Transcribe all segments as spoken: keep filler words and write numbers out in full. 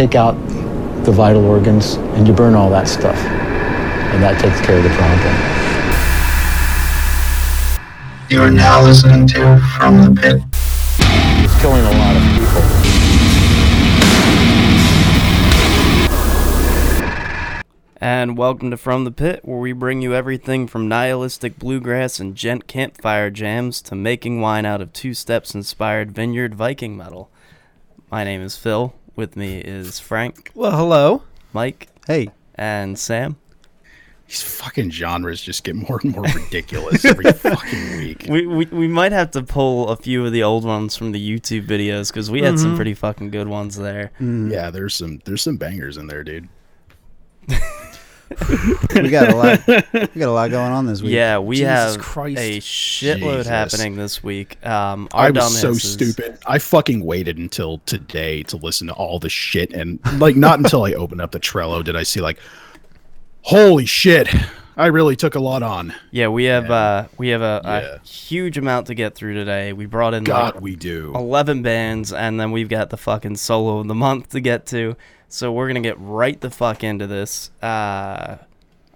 take out the vital organs and you burn all that stuff. And that takes care of the problem. You are now listening to From the Pit. It's killing a lot of people. And welcome to From the Pit, where we bring you everything from nihilistic bluegrass and gent campfire jams to making wine out of two steps inspired vineyard Viking metal. My name is Phil. With me is Frank. Well, hello. Mike. Hey. And Sam. These fucking genres just get more and more ridiculous every fucking week. We, we we might have to pull a few of the old ones from the YouTube videos because we had mm-hmm. some pretty fucking good ones there. Mm. Yeah, there's some there's some bangers in there, dude. we got a lot. We got a lot going on this week. Yeah, we Jesus have Christ. a shitload Jesus. happening this week. Um, our I was so is... stupid. I fucking waited until today to listen to all the shit, and like not until I opened up the Trello did I see like, holy shit, I really took a lot on. Yeah, we have yeah. Uh, we have a, yeah. a huge amount to get through today. We brought in God, like we do eleven bands, and then we've got the fucking solo of the month to get to. So we're going to get right the fuck into this. Uh,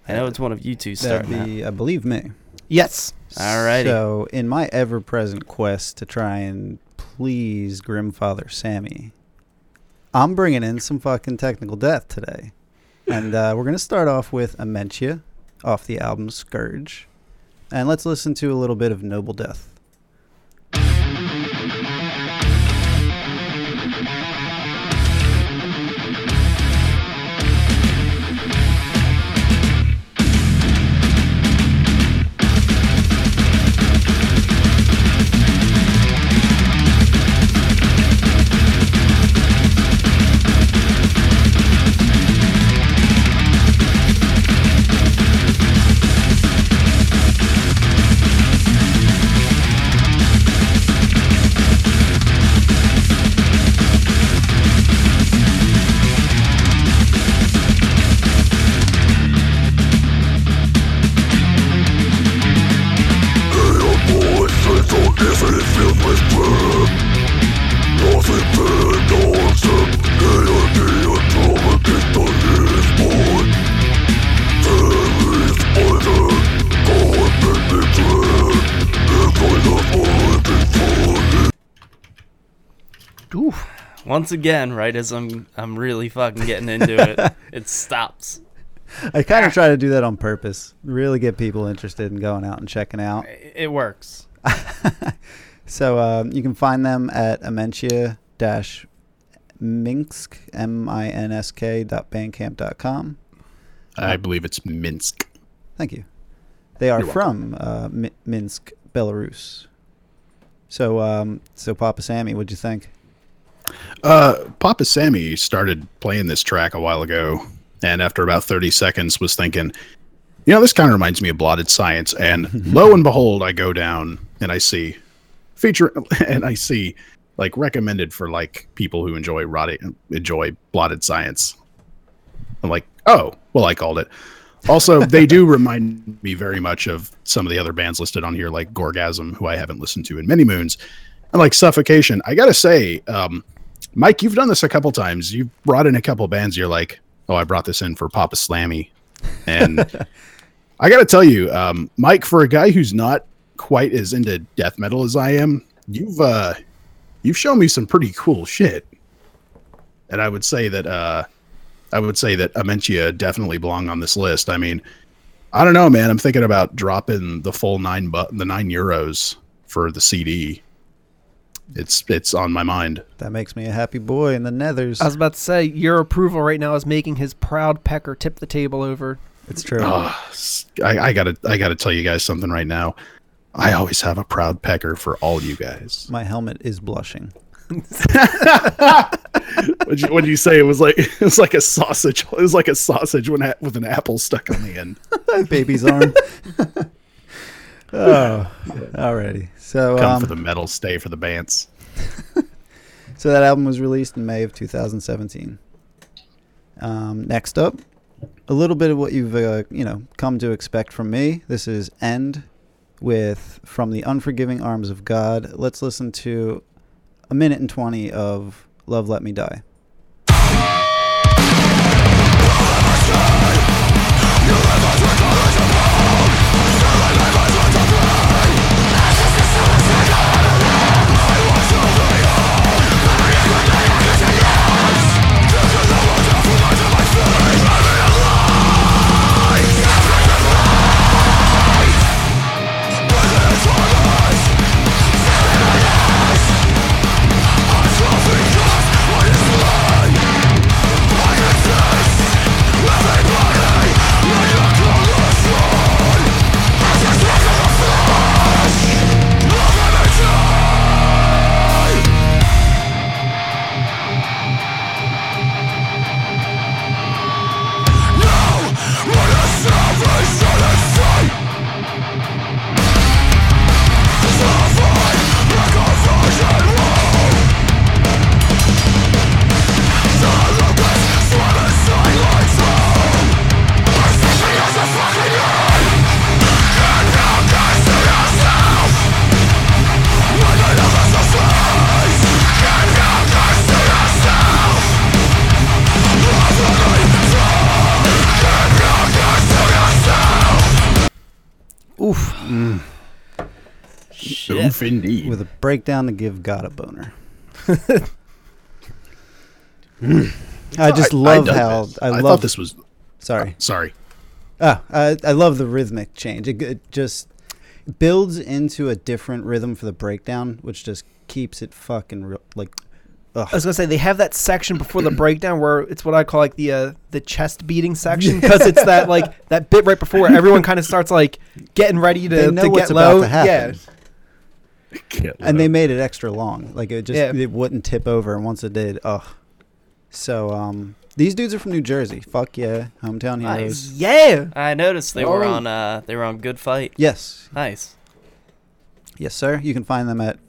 I know it's one of you two starting That'd be, out. Uh, believe me. Yes. All right. So in my ever-present quest to try and please Grimfather Sammy, I'm bringing in some fucking technical death today. And uh, we're going to start off with Amentia off the album Scourge. And let's listen to a little bit of Noble Death. Once again, right as I'm I'm really fucking getting into it, it stops. I kind of try to do that on purpose. Really get people interested in going out and checking out. It works. So um, you can find them at amentia-minsk, M I N S K dot bandcamp dot com. I believe it's Minsk. Thank you. They are You're from uh, M- Minsk, Belarus. So, um, so Papa Sammy, what'd you think? Uh, Papa Sammy started playing this track a while ago, and after about thirty seconds was thinking, you know, this kind of reminds me of Blotted Science, and lo and behold, I go down and I see feature and I see like recommended for like people who enjoy rotted, enjoy Blotted Science. I'm like, oh, well, I called it. Also, they do remind me very much of some of the other bands listed on here, like Gorgasm, who I haven't listened to in many moons, and like Suffocation. I gotta say, um, Mike, you've done this a couple times. You've brought in a couple bands. You're like, oh, I brought this in for Papa Slammy. And I got to tell you, um, Mike, for a guy who's not quite as into death metal as I am, you've uh, you've shown me some pretty cool shit. And I would say that uh, I would say that Amentia definitely belong on this list. I mean, I don't know, man. I'm thinking about dropping the full nine bu- the nine euros for the C D. It's it's on my mind. That makes me a happy boy in the nethers. I was about to say, your approval right now is making his proud pecker tip the table over. It's true. Oh, I, I gotta I gotta tell you guys something right now. I always have a proud pecker for all you guys. My helmet is blushing. What'd you, what'd you say? It was like it was like a sausage. It was like a sausage when, with an apple stuck on the end. Baby's arm. Oh, alrighty. So come um, for the metal, stay for the bands. So that album was released in May of two thousand seventeen. Um, next up, a little bit of what you've uh, you know come to expect from me. This is End With from the Unforgiving Arms of God. Let's listen to a minute and twenty of Love Let Me Die. Oof. Mm. Shit. Oof indeed. With a breakdown to give God a boner. mm. I just I, love I how this. I, I love thought this was. Sorry. Uh, sorry. Ah, I, I love the rhythmic change. It, it just builds into a different rhythm for the breakdown, which just keeps it fucking real, like. Ugh. I was gonna say they have that section before the breakdown where it's what I call like the uh, the chest beating section because it's that like that bit right before everyone kind of starts like getting ready to, they know to what's get low. About to happen. Yeah, get low. And they made it extra long. Like it just yeah. it wouldn't tip over, and once it did, ugh. So um, these dudes are from New Jersey. Fuck yeah, hometown heroes. Nice. Yeah, I noticed they oh. were on uh, they were on Good Fight. Yes, nice. Yes, sir. You can find them at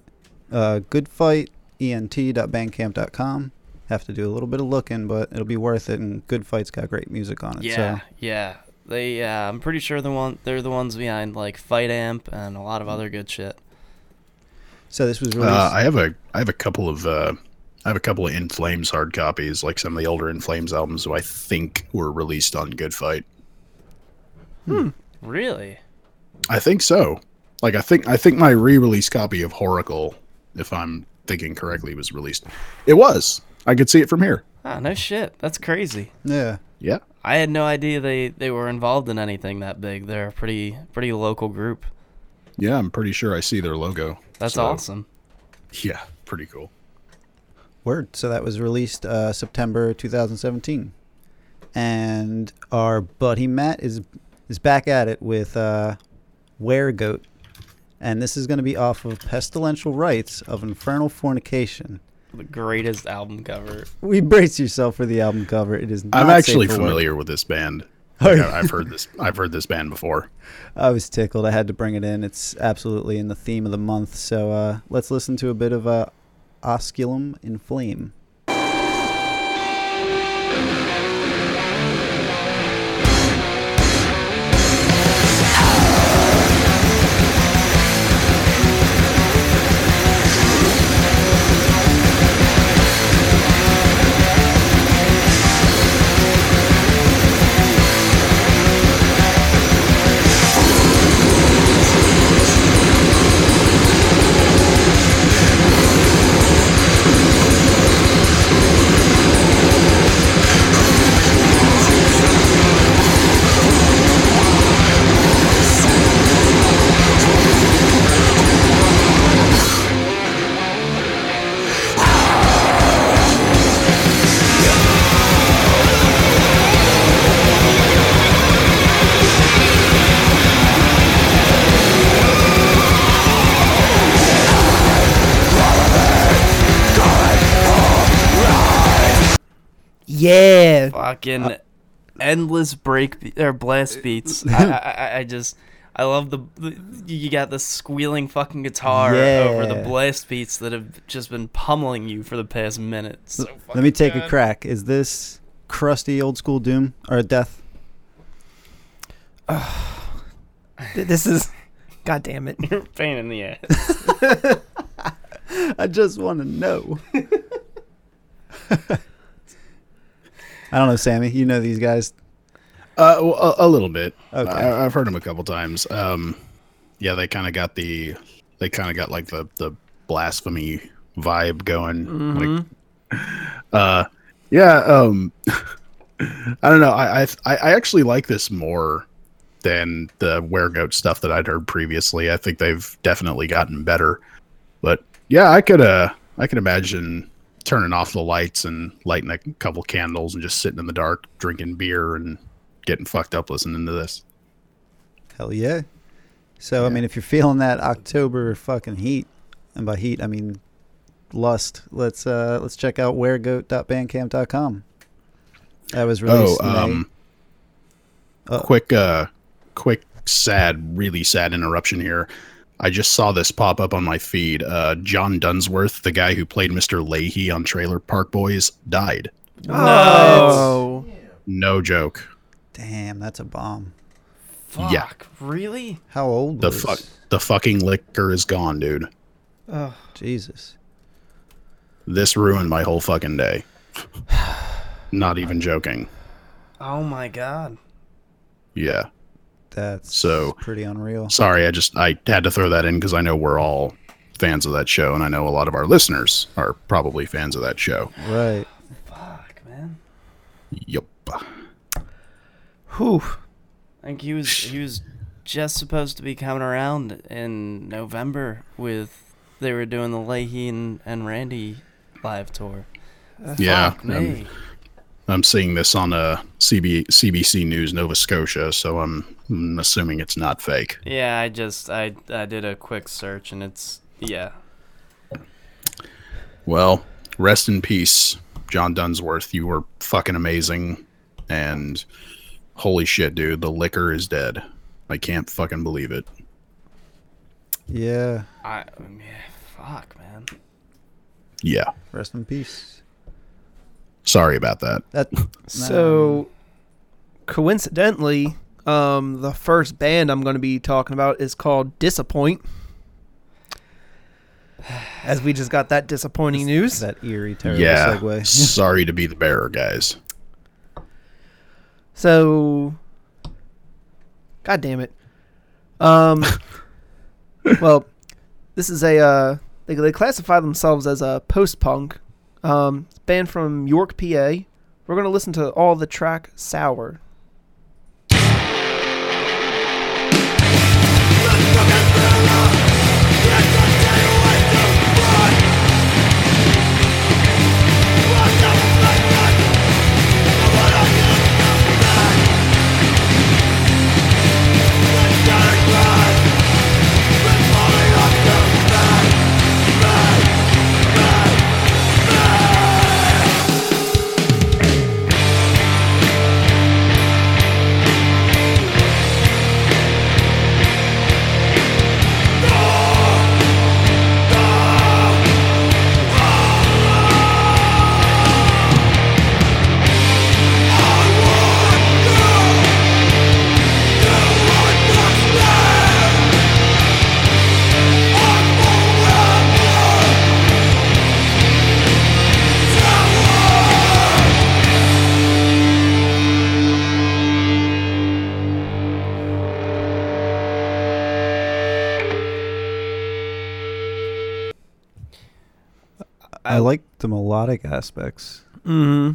uh, Good Fight. E N T dot bandcamp dot com. Have to do a little bit of looking, but it'll be worth it. And Good Fight's got great music on it. Yeah, so. yeah. They, uh, I'm pretty sure the one they're the ones behind like Fight Amp and a lot of other good shit. So this was released. Uh, I have a, I have a couple of, uh, I have a couple of In Flames hard copies, like some of the older In Flames albums, who I think were released on Good Fight. Hmm. Really? I think so. Like I think, I think my re-release copy of Horacle, if I'm thinking correctly, was released. It was. I could see it from here. Oh, no shit. That's crazy. Yeah. Yeah. I had no idea they, they were involved in anything that big. They're a pretty pretty local group. Yeah, I'm pretty sure I see their logo. That's so awesome. Yeah, pretty cool. Word. So that was released uh, September twenty seventeen. And our buddy Matt is is back at it with uh, Weregoat. And this is going to be off of Pestilential Rites of Infernal Fornication. The greatest album cover. We brace yourself for the album cover. It is not I'm actually familiar work. with this band. Like, I've heard this I've heard this band before. I was tickled. I had to bring it in. It's absolutely in the theme of the month. So uh, let's listen to a bit of uh, Osculum in Flame. Yeah, fucking uh, endless break be- or blast beats. I, I, I just, I love the, the you got the squealing fucking guitar yeah. over the blast beats that have just been pummeling you for the past minute. So let me take good. a crack. Is this crusty old school doom or death? Oh, this is, god damn it, you're a pain in the ass. I just want to know. I don't know, Sammy. You know these guys? Uh, well, a, a little bit. Okay, I, I've heard them a couple times. Um, yeah, they kind of got the, they kind of got like the, the blasphemy vibe going. Mm-hmm. Like, uh, yeah. Um, I don't know. I, I I actually like this more than the Weregoat stuff that I'd heard previously. I think they've definitely gotten better. But yeah, I could uh, I could imagine turning off the lights and lighting a couple candles and just sitting in the dark drinking beer and getting fucked up listening to this. Hell yeah. So, yeah. I mean, if you're feeling that October fucking heat, and by heat, I mean lust, let's uh, let's check out weregoat dot bandcamp dot com. That was released oh, um, oh. Quick, uh, quick, sad, really sad interruption here. I just saw this pop up on my feed. Uh, John Dunsworth, the guy who played Mister Leahy on Trailer Park Boys, died. No. No, no joke. Damn, that's a bomb. Fuck, yeah. Really? How old the was fuck? The fucking liquor is gone, dude. Oh, Jesus. This ruined my whole fucking day. Not even joking. Oh, my God. Yeah. That's so pretty unreal. Sorry, I just I had to throw that in because I know we're all fans of that show, and I know a lot of our listeners are probably fans of that show. Right. Fuck, man. Yep. Whew. I think he was he was just supposed to be coming around in November with they were doing the Leahy and, and Randy live tour. That's yeah. Fuck me. I'm seeing this on uh, C B C News Nova Scotia, so I'm, I'm assuming it's not fake. Yeah, I just I I did a quick search, and it's yeah. Well, rest in peace, John Dunsworth. You were fucking amazing, and holy shit, dude, the liquor is dead. I can't fucking believe it. Yeah. I yeah, fuck, man. Yeah. Rest in peace. Sorry about that. that so, coincidentally, um, the first band I'm going to be talking about is called Disappoint. As we just got that disappointing news. That eerie, terrible yeah, segue. Sorry to be the bearer, guys. So, God damn it. Um, well, this is a, uh, they, they classify themselves as a post-punk. Um, band from York, P A. We're going to listen to all the track Sour. I like the melodic aspects. Mm-hmm.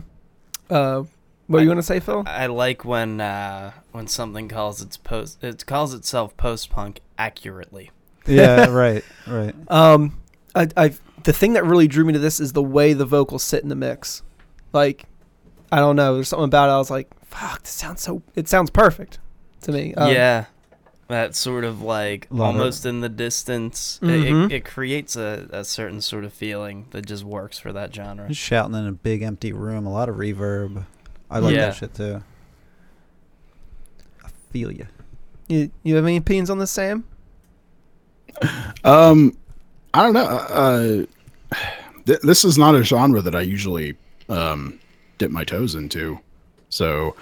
Uh, what do you want to say, Phil? I like when uh, when something calls its post it calls itself post punk accurately. Yeah, right, right. Um, I, I the thing that really drew me to this is the way the vocals sit in the mix. Like, I don't know, there's something about it. I was like, fuck, this sounds so. It sounds perfect to me. Um, yeah, that sort of like Love almost it. In the distance. Mm-hmm. It, it creates a, a certain sort of feeling that just works for that genre. Just shouting in a big empty room, a lot of reverb. I like yeah. that shit too. I feel ya. You. You have any opinions on this, Sam? Um, I don't know. Uh, th- this is not a genre that I usually um dip my toes into, so.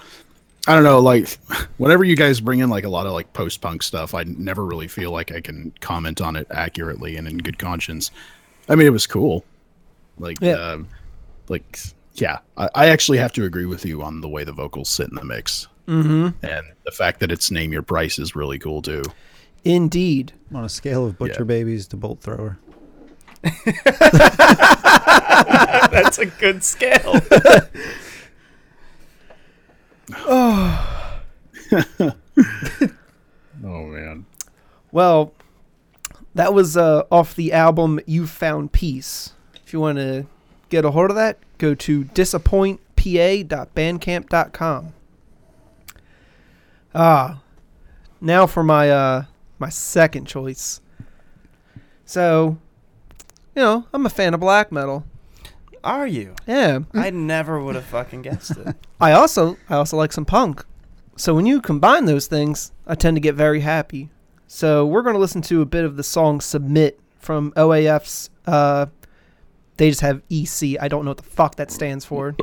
I don't know, like, whenever you guys bring in, like, a lot of, like, post-punk stuff, I never really feel like I can comment on it accurately and in good conscience. I mean, it was cool. Like, yeah, uh, like, yeah. I, I actually have to agree with you on the way the vocals sit in the mix. Mm-hmm. And the fact that it's Name Your Price is really cool, too. Indeed. On a scale of Butcher yeah. Babies to Bolt Thrower. That's a good scale. Oh. Oh man. Well, that was uh, off the album You Found Peace. If you want to get a hold of that, go to disappoint p a dot bandcamp dot com. Ah, now for my uh, my second choice. So, you know, I'm a fan of black metal. Are you? Yeah. I never would have fucking guessed it. I also I also like some punk. So when you combine those things, I tend to get very happy. So we're going to listen to a bit of the song Submit from O A F's. Uh, they just have E C. I don't know what the fuck that stands for.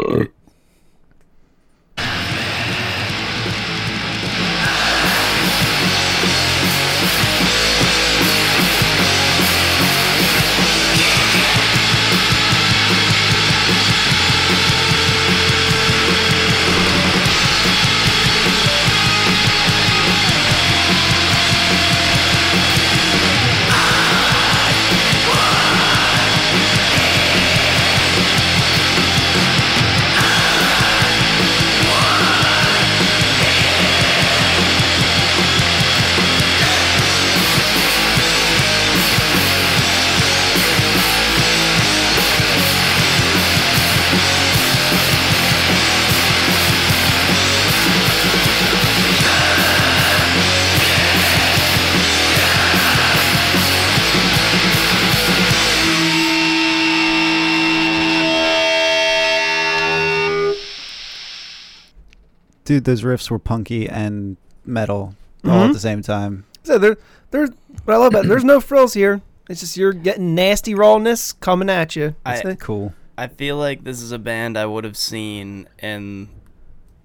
dude, those riffs were punky and metal all mm-hmm. at the same time. So there, there's, but I love that. There's no frills here. It's just you're getting nasty rawness coming at you. That's I, cool. I feel like this is a band I would have seen in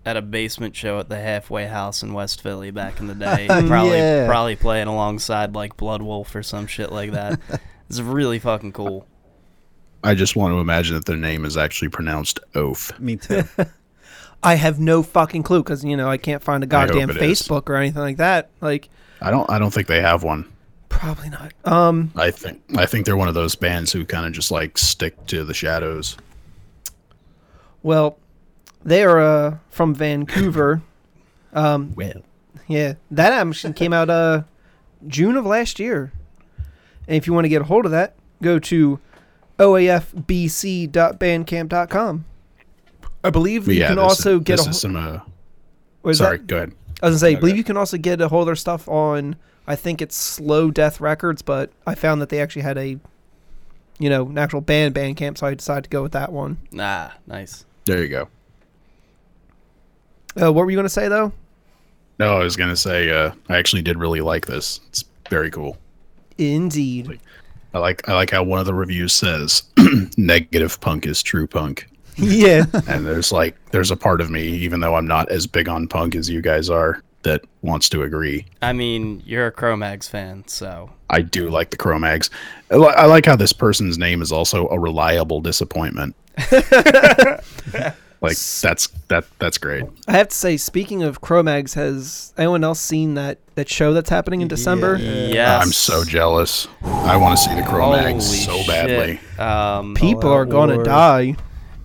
at a basement show at the Halfway House in West Philly back in the day. Probably, yeah. probably playing alongside like Blood Wolf or some shit like that. It's really fucking cool. I just want to imagine that their name is actually pronounced Oaf. Me too. I have no fucking clue because, you know, I can't find a goddamn Facebook is. or anything like that. Like, I don't. I don't think they have one. Probably not. Um, I think. I think they're one of those bands who kind of just like stick to the shadows. Well, they are uh, from Vancouver. Um, well, yeah, that album came out uh, June of last year, and if you want to get a hold of that, go to O A F B C dot bandcamp dot com. I believe you yeah, can also is, get this a, is some. Uh, is sorry, that? go ahead. I was gonna say, I believe you can also get a hold of their stuff on, I think it's Slow Death Records, but I found that they actually had a, you know, an actual band Bandcamp, so I decided to go with that one. Ah, nice. There you go. Uh, what were you gonna say though? No, I was gonna say uh, I actually did really like this. It's very cool. Indeed. I like I like how one of the reviews says negative punk is true punk. Yeah. And there's like there's a part of me, even though I'm not as big on punk as you guys are, that wants to agree. I mean, you're a Cro-Mags fan, so I do like the Cro-Mags. I, li- I like how this person's name is also a reliable disappointment. Like that's that that's great. I have to say, speaking of Cro-Mags, has anyone else seen that, that show that's happening in December? Yeah. Yes. I'm so jealous. I want to see the Cro-Mags so shit. badly. Um, People are gonna Lord. die.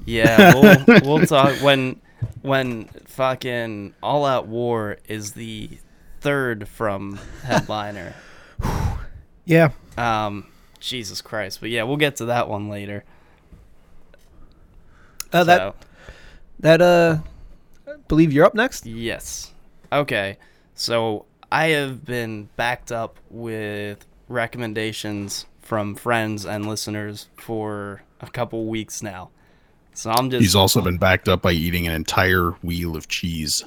Yeah, we'll, we'll talk when when fucking All Out War is the third from headliner. Yeah. Um, Jesus Christ, but yeah, we'll get to that one later. Oh, uh, so. that that uh, I believe you're up next. Yes. Okay. So I have been backed up with recommendations from friends and listeners for a couple weeks now. So I'm just He's also been backed up by eating an entire wheel of cheese.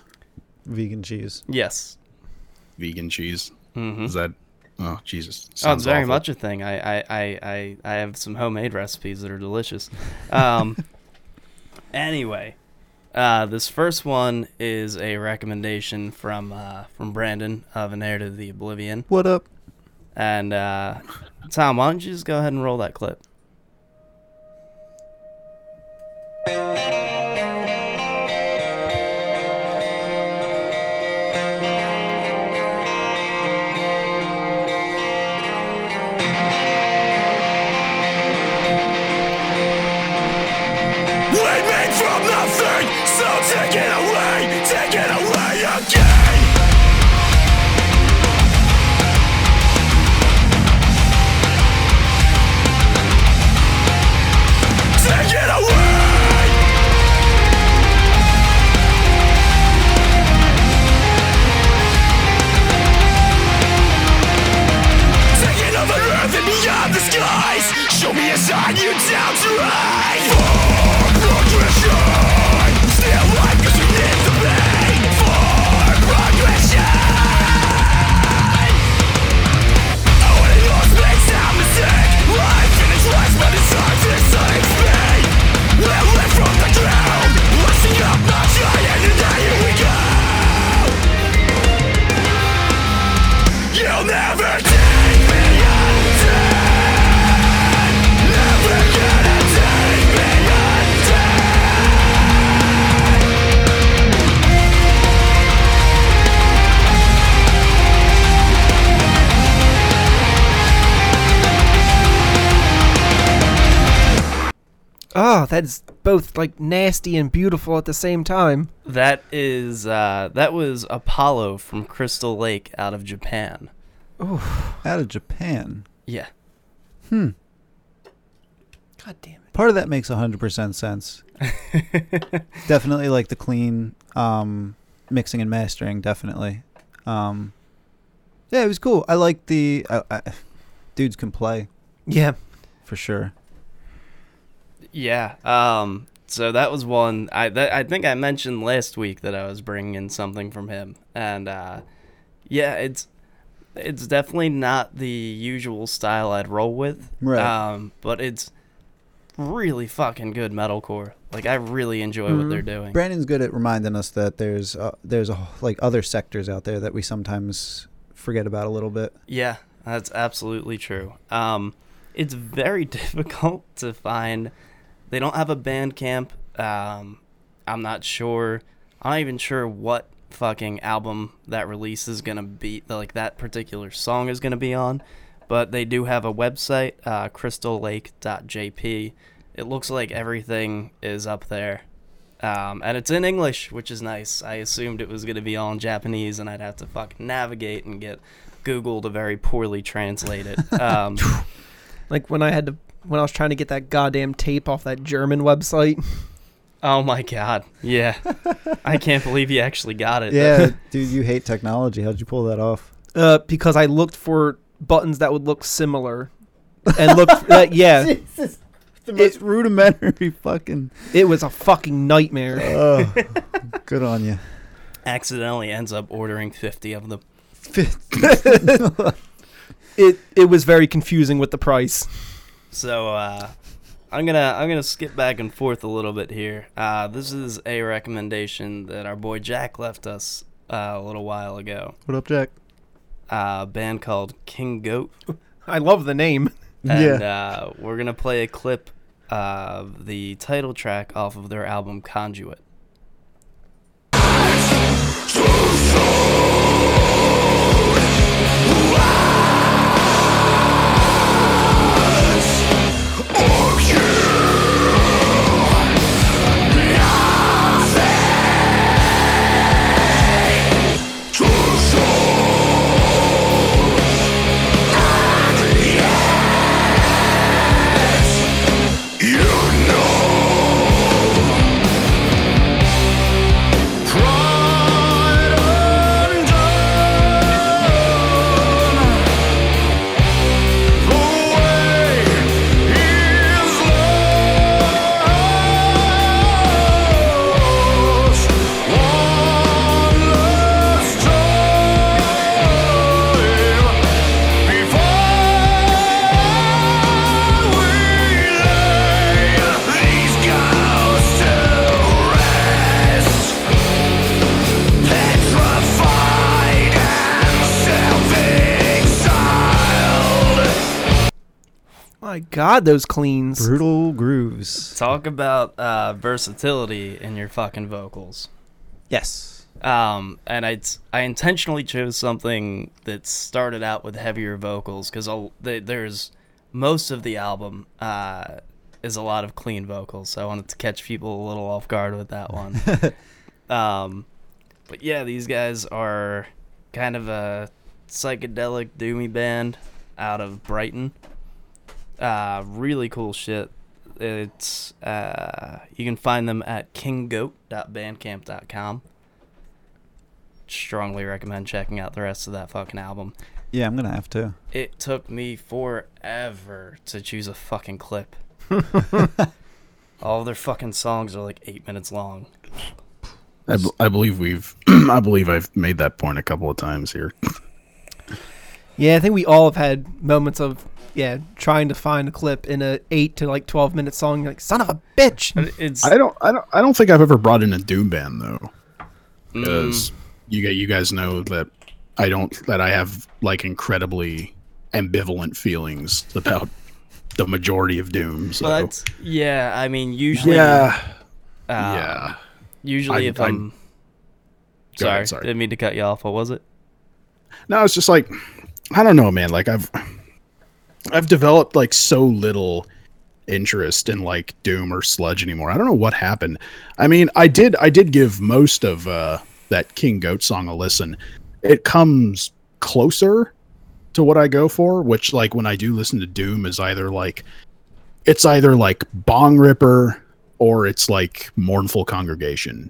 Vegan cheese. Yes. Vegan cheese. Mm-hmm. Is that... Oh, Jesus. Oh, it's very awful. much a thing. I, I, I, I, I have some homemade recipes that are delicious. Um, anyway, uh, this first one is a recommendation from uh, from Brandon of An Heir to the Oblivion. What up? And uh, Tom, why don't you just go ahead and roll that clip? Oh, that is both like nasty and beautiful at the same time. That is uh, that was Apollo from Crystal Lake out of Japan. Oh, out of Japan. Yeah. Hmm. God damn it. Part of that makes one hundred percent sense. Definitely like the clean um, mixing and mastering. Definitely. Um, yeah, it was cool. I like the uh, I, dudes can play. Yeah, for sure. Yeah, um, So that was one. I th- I think I mentioned last week that I was bringing in something from him, and uh, yeah, it's it's definitely not the usual style I'd roll with. Right. Um, but it's really fucking good metalcore. Like, I really enjoy mm-hmm. what they're doing. Brandon's good at reminding us that there's uh, there's a, like other sectors out there that we sometimes forget about a little bit. Yeah, that's absolutely true. Um, it's very difficult to find. They don't have a band camp. Um, I'm not sure. I'm not even sure what fucking album that release is going to be, like that particular song is going to be on. But they do have a website, uh, crystal lake dot j p. It looks like everything is up there. Um, and it's in English, which is nice. I assumed it was going to be all in Japanese, and I'd have to fucking navigate and get Google to very poorly translate it. Um, like when I had to... when I was trying to get that goddamn tape off that German website. Oh, my God. Yeah. I can't believe you actually got it. Yeah, dude, you hate technology. How'd you pull that off? Uh, because I looked for buttons that would look similar. And looked... for, uh, yeah. Jesus. The most it, rudimentary fucking... It was a fucking nightmare. Oh, good on you. Accidentally ends up ordering fifty of them. it It was very confusing with the price. So uh, I'm gonna I'm gonna skip back and forth a little bit here. Uh, this is a recommendation that our boy Jack left us uh, a little while ago. What up, Jack? Uh, a band called King Goat. I love the name. And yeah. uh, we're gonna play a clip of the title track off of their album Conduit. God, those cleans. Brutal grooves. Talk about uh, versatility in your fucking vocals. Yes. Um, and I, I intentionally chose something that started out with heavier vocals because there's most of the album uh, is a lot of clean vocals. So I wanted to catch people a little off guard with that one. um, but yeah, these guys are kind of a psychedelic doomy band out of Brighton. Uh, really cool shit. It's uh, you can find them at king goat dot bandcamp dot com. Strongly recommend checking out the rest of that fucking album. Yeah, I'm gonna have to. It took me forever to choose a fucking clip. All their fucking songs are like eight minutes long. I, b- I believe we've I believe I've made that point a couple of times here. Yeah, I think we all have had moments of yeah, trying to find a clip in a eight to like twelve minute song. You're like, son of a bitch. It's... I don't, I don't, I don't think I've ever brought in a doom band though, because mm. you you guys know that I don't that I have like incredibly ambivalent feelings about the majority of doom. So. Well, that's, yeah, I mean, usually, yeah, uh, yeah. Usually, I, if I, I'm sorry, ahead, sorry, didn't mean to cut you off. What was it? No, it's just like I don't know, man. Like I've. I've developed like so little interest in like doom or sludge anymore. I don't know what happened. I mean, I did, I did give most of uh, that King Goat song a listen. It comes closer to what I go for, which like when I do listen to doom is either like, it's either like Bong Ripper or it's like Mournful Congregation.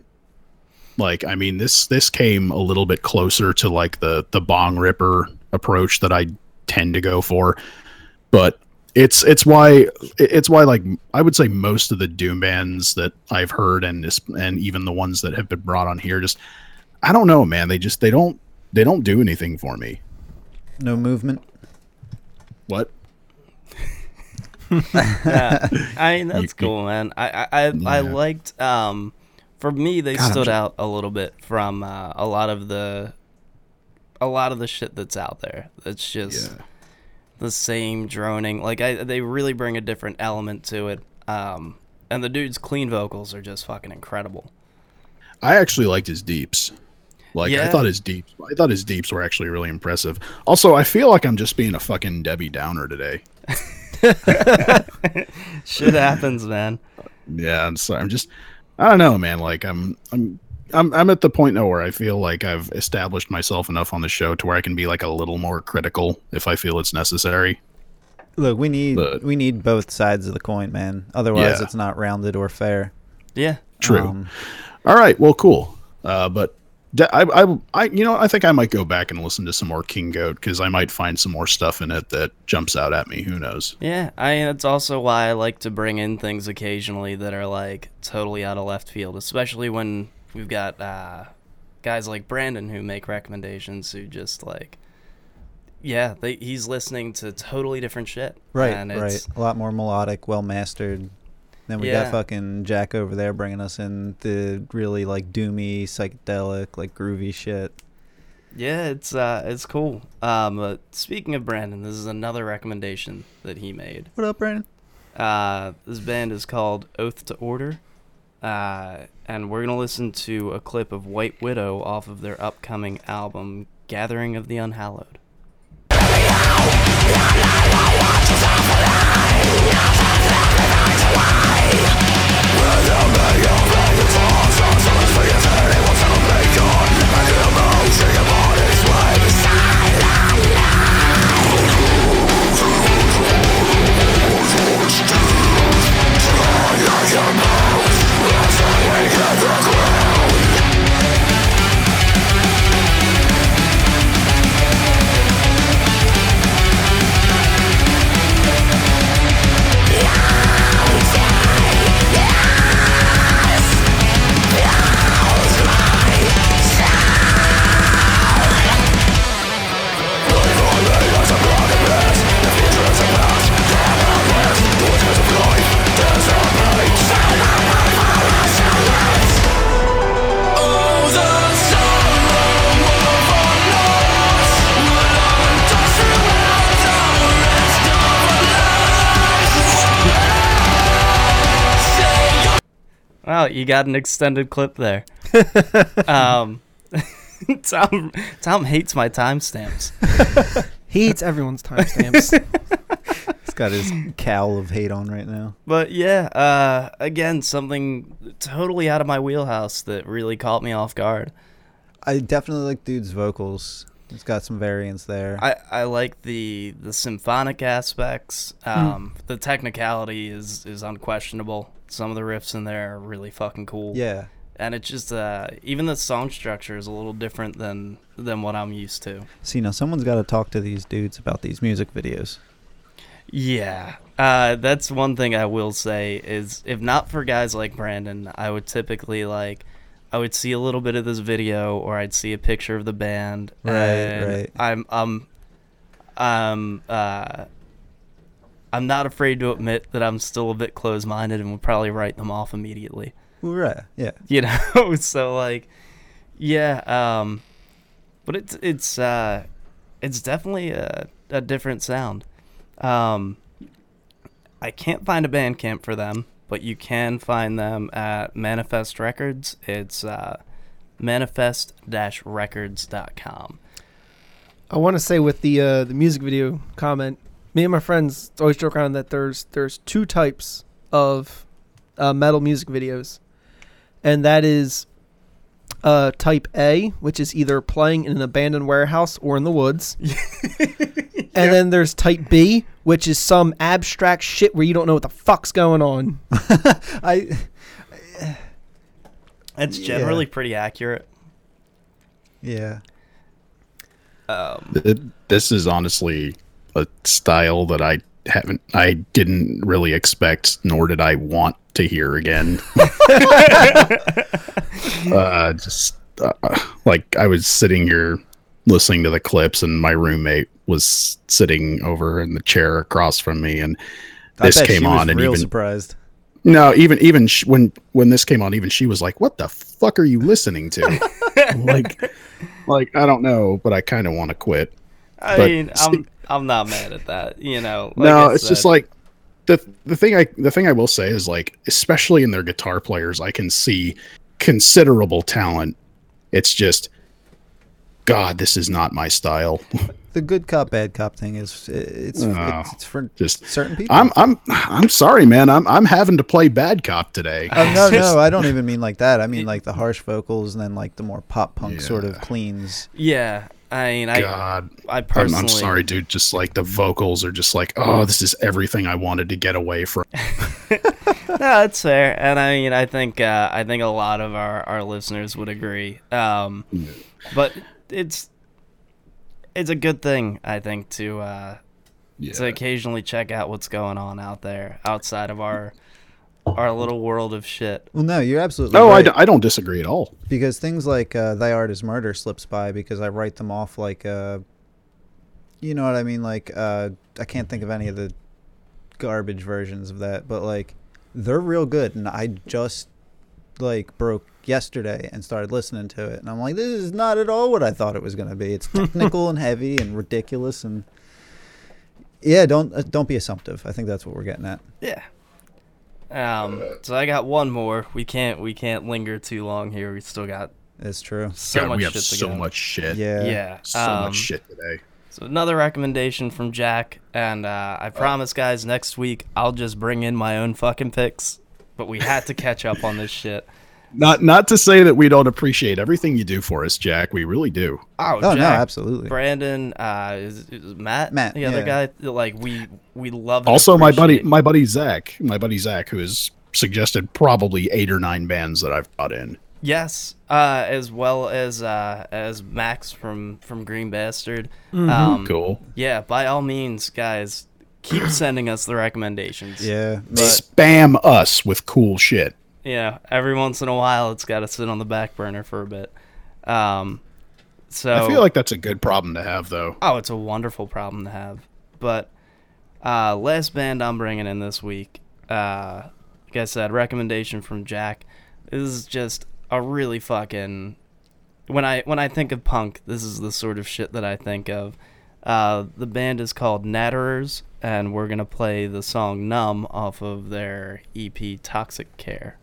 Like, I mean, this, this came a little bit closer to like the, the Bong Ripper approach that I tend to go for. But It's it's why it's why like I would say most of the doom bands that I've heard and this, and even the ones that have been brought on here, just I don't know, man. They just they don't they don't do anything for me. No movement. What? Yeah, I mean that's you, cool, man. I I, I, yeah. I liked. Um, for me, they God, stood I'm... out a little bit from uh, a lot of the a lot of the shit that's out there. That's just. Yeah. The same droning, like I, they really bring a different element to it, um, and the dude's clean vocals are just fucking incredible. I actually liked his deeps, like yeah. I thought his deeps, I thought his deeps were actually really impressive. Also, I feel like I'm just being a fucking Debbie Downer today. Shit happens, man. Yeah, I'm sorry. I'm just, I don't know, man. Like I'm, I'm. I'm I'm at the point now where I feel like I've established myself enough on the show to where I can be like a little more critical if I feel it's necessary. Look, we need but, we need both sides of the coin, man. Otherwise, yeah. It's not rounded or fair. Yeah, true. Um, All right, well, cool. Uh, but de- I, I I you know I think I might go back and listen to some more King Goat because I might find some more stuff in it that jumps out at me. Who knows? Yeah, I mean, that's also why I like to bring in things occasionally that are like totally out of left field, especially when. We've got uh, guys like Brandon who make recommendations who just like, yeah, they, he's listening to totally different shit. Right, and it's, right. A lot more melodic, well-mastered. Then we yeah. got fucking Jack over there bringing us in the really like doomy, psychedelic, like groovy shit. Yeah, it's uh, it's cool. Um, but speaking of Brandon, this is another recommendation that he made. What up, Brandon? Uh, this band is called Oath to Order. Uh, and we're going to listen to a clip of White Widow off of their upcoming album, Gathering of the Unhallowed. Wow, you got an extended clip there. um, Tom, Tom hates my timestamps. He hates everyone's timestamps. He's got his cowl of hate on right now. But yeah, uh, again, something totally out of my wheelhouse that really caught me off guard. I definitely like dude's vocals. It's got some variance there. I, I like the the symphonic aspects. Um, mm. The technicality is, is unquestionable. Some of the riffs in there are really fucking cool. Yeah. And it's just, uh, even the song structure is a little different than than what I'm used to. See, now someone's got to talk to these dudes about these music videos. Yeah. Uh, that's one thing I will say is, if not for guys like Brandon, I would typically, like, I would see a little bit of this video or I'd see a picture of the band. Right, and right. I'm, I'm, I'm, uh... I'm not afraid to admit that I'm still a bit closed-minded and will probably write them off immediately. Right, yeah. You know, so, like, yeah, um, but it's it's uh, it's definitely a, a different sound. Um, I can't find a Bandcamp for them, but you can find them at Manifest Records. It's uh, manifest dash records dot com. I want to say with the uh, the music video comment, me and my friends always joke around that there's there's two types of uh, metal music videos, and that is uh, type A, which is either playing in an abandoned warehouse or in the woods, and then there's type B, which is some abstract shit where you don't know what the fuck's going on. I. It's generally yeah. pretty accurate. Yeah. Um. This is honestly a style that I haven't, I didn't really expect, nor did I want to hear again. uh, just uh, like I was sitting here listening to the clips, and my roommate was sitting over in the chair across from me, and I this came on, was and real even surprised. No, even even sh- when when this came on, even she was like, "What the fuck are you listening to?" like, like I don't know, but I kind of want to quit. I but, mean, I'm see, I'm not mad at that, you know. Like no, it's said. just like the the thing I the thing I will say is, like, especially in their guitar players, I can see considerable talent. It's just, God, this is not my style. The good cop, bad cop thing is it's oh, it's for just certain people. I'm I'm I'm sorry, man. I'm I'm having to play bad cop today. Oh, no, no, I don't even mean like that. I mean like the harsh vocals and then like the more pop punk yeah. sort of cleans. Yeah, I mean, I God, I personally, I'm, I'm sorry, dude. Just like the vocals are just like, oh, this is everything I wanted to get away from. No, that's fair, and I mean, I think uh, I think a lot of our our listeners would agree. Um, yeah. But it's. It's a good thing, I think, to uh, yeah. to occasionally check out what's going on out there outside of our our little world of shit. Well, no, you're absolutely no, right. No, I, d- I don't disagree at all. Because things like uh, Thy Art is Murder slips by because I write them off like, uh, you know what I mean? Like, uh, I can't think of any of the garbage versions of that, but like, they're real good. And I just like broke yesterday and started listening to it, and I'm like, this is not at all what I thought it was going to be. It's technical and heavy and ridiculous, and yeah, don't uh, don't be assumptive. I think that's what we're getting at. Yeah. Um. So I got one more. We can't we can't linger too long here. We still got. It's true. So God, much we have shit so together. much shit. Yeah. Yeah. So um, much shit today. So another recommendation from Jack, and uh, I promise, guys, next week I'll just bring in my own fucking picks. But we had to catch up on this shit. Not not to say that we don't appreciate everything you do for us, Jack. We really do. Oh, oh Jack, no, absolutely. Brandon, uh, is, is Matt, Matt, the yeah. other guy. Like we we love. Also, my buddy, my buddy Zach, my buddy Zach, who has suggested probably eight or nine bands that I've brought in. Yes, uh, as well as uh, as Max from from Green Bastard. Mm-hmm. Um, cool. Yeah, by all means, guys, keep sending us the recommendations. Yeah, but spam us with cool shit. Yeah, every once in a while, it's got to sit on the back burner for a bit. Um, so I feel like that's a good problem to have, though. Oh, it's a wonderful problem to have. But uh, last band I'm bringing in this week, uh, like I said, recommendation from Jack. This is just a really fucking... When I when I think of punk, this is the sort of shit that I think of. Uh, the band is called Natterers, and we're going to play the song Numb off of their E P Toxic Care.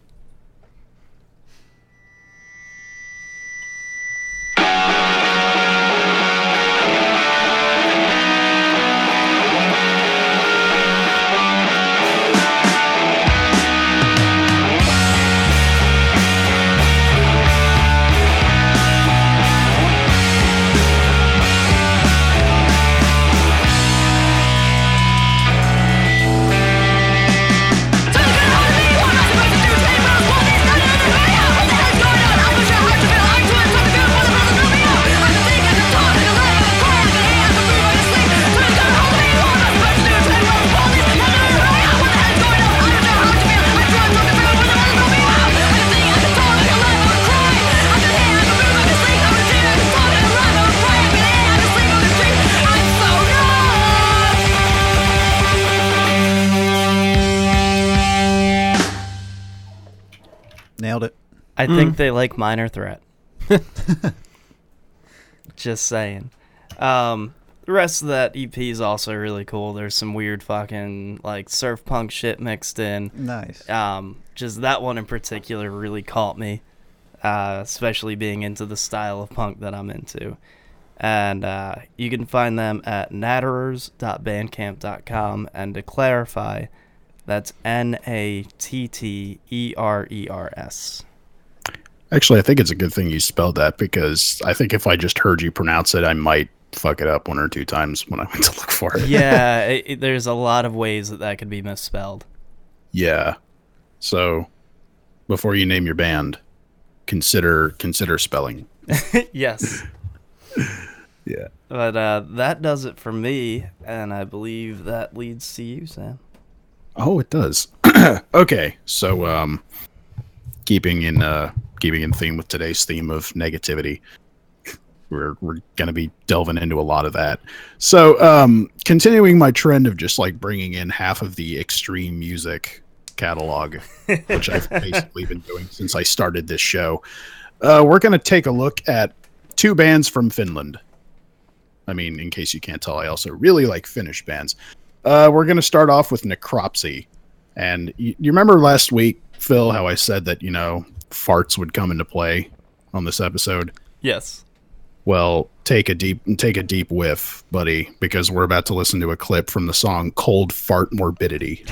Nailed it. I mm. think they like Minor Threat. Just saying. Um, the rest of that E P is also really cool. There's some weird fucking like surf punk shit mixed in. Nice. Um, just that one in particular really caught me, uh, especially being into the style of punk that I'm into. And uh, you can find them at natterers dot bandcamp dot com. And to clarify, that's N A T T E R E R S. Actually, I think it's a good thing you spelled that, because I think if I just heard you pronounce it, I might fuck it up one or two times when I went to look for it. Yeah, it, it, there's a lot of ways that that could be misspelled. Yeah. So before you name your band, consider consider spelling. Yes. Yeah. But uh, that does it for me, and I believe that leads to you, Sam. Oh, it does. Okay, so um, keeping in uh, keeping in theme with today's theme of negativity, we're we're gonna be delving into a lot of that. So um, continuing my trend of just like bringing in half of the Xtreem Music catalog, which I've basically been doing since I started this show, uh, we're gonna take a look at two bands from Finland. I mean, in case you can't tell, I also really like Finnish bands. Uh, we're going to start off with Necropsy. And you, you remember last week, Phil, how I said that, you know, farts would come into play on this episode? Yes. Well, take a deep take a deep whiff, buddy, because we're about to listen to a clip from the song Cold Fart Morbidity.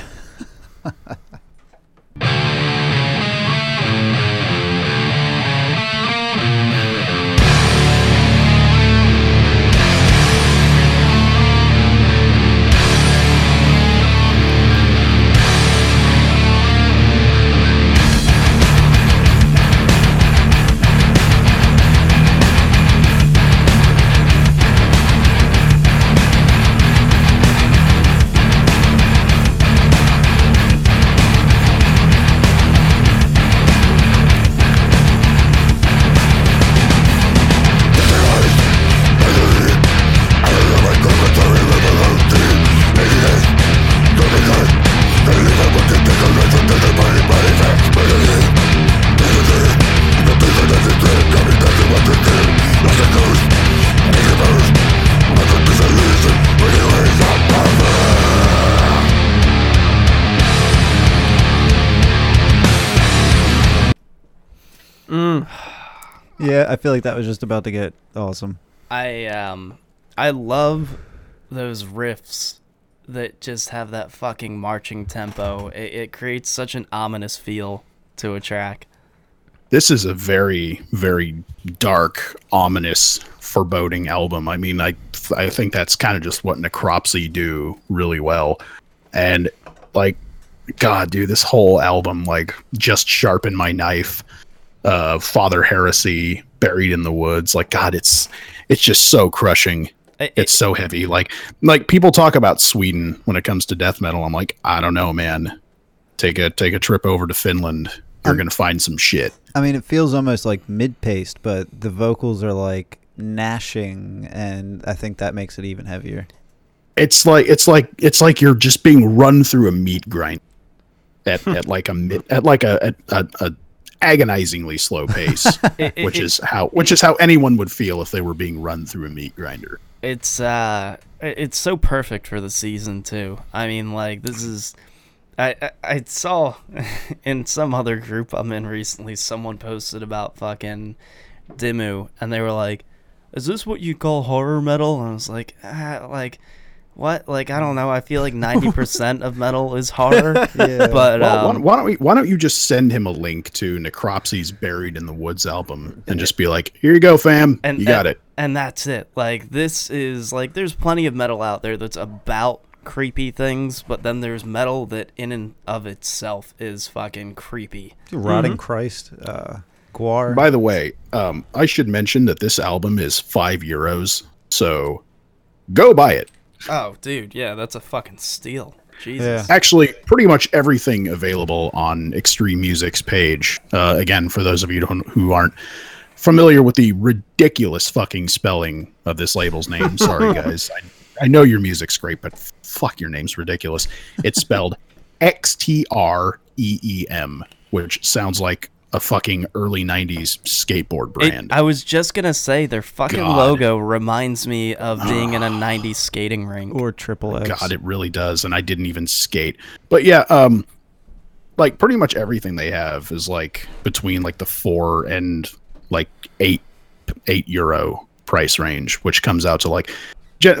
Yeah, I feel like that was just about to get awesome. I um, I love those riffs that just have that fucking marching tempo. It, it creates such an ominous feel to a track. This is a very, very dark, ominous, foreboding album. I mean, I I think that's kind of just what Necropsy do really well. And like, God, dude, this whole album, like, Just Sharpen My Knife, Uh, Father Heresy, Buried in the Woods. Like, God, it's it's just so crushing. It, it's so heavy. Like, like people talk about Sweden when it comes to death metal. I'm like, I don't know, man. Take a take a trip over to Finland. You're I'm, gonna find some shit. I mean, it feels almost like mid-paced, but the vocals are like gnashing, and I think that makes it even heavier. It's like it's like it's like you're just being run through a meat grinder at at like a at like a a. a, a agonizingly slow pace, which is how which is how anyone would feel if they were being run through a meat grinder. It's uh, it's so perfect for the season too. I mean, like, this is, I I, I saw in some other group I'm in recently, someone posted about fucking Dimmu, and they were like, "Is this what you call horror metal?" And I was like, ah, like. What? Like, I don't know. I feel like ninety percent of metal is horror. Yeah. But well, um, why, why don't we? Why don't you just send him a link to Necropsy's Buried in the Woods album and just be like, here you go, fam. And, you got and, it. And that's it. Like, this is like, there's plenty of metal out there that's about creepy things, but then there's metal that in and of itself is fucking creepy. Rotting mm-hmm. Christ. Uh, Guar. By the way, um, I should mention that this album is five euros. So go buy it. Oh, dude, yeah, that's a fucking steal. Jesus. Yeah. Actually, pretty much everything available on Xtreem Music's page. Uh, again, for those of you who aren't familiar with the ridiculous fucking spelling of this label's name, sorry, guys. I, I know your music's great, but fuck, your name's ridiculous. It's spelled X T R E E M, which sounds like a fucking early nineties skateboard brand. It, I was just gonna say their fucking God. logo reminds me of being in a nineties skating rink or Triple X. God, it really does, and I didn't even skate. But yeah, um, like pretty much everything they have is like between like the four and like eight eight euro price range, which comes out to like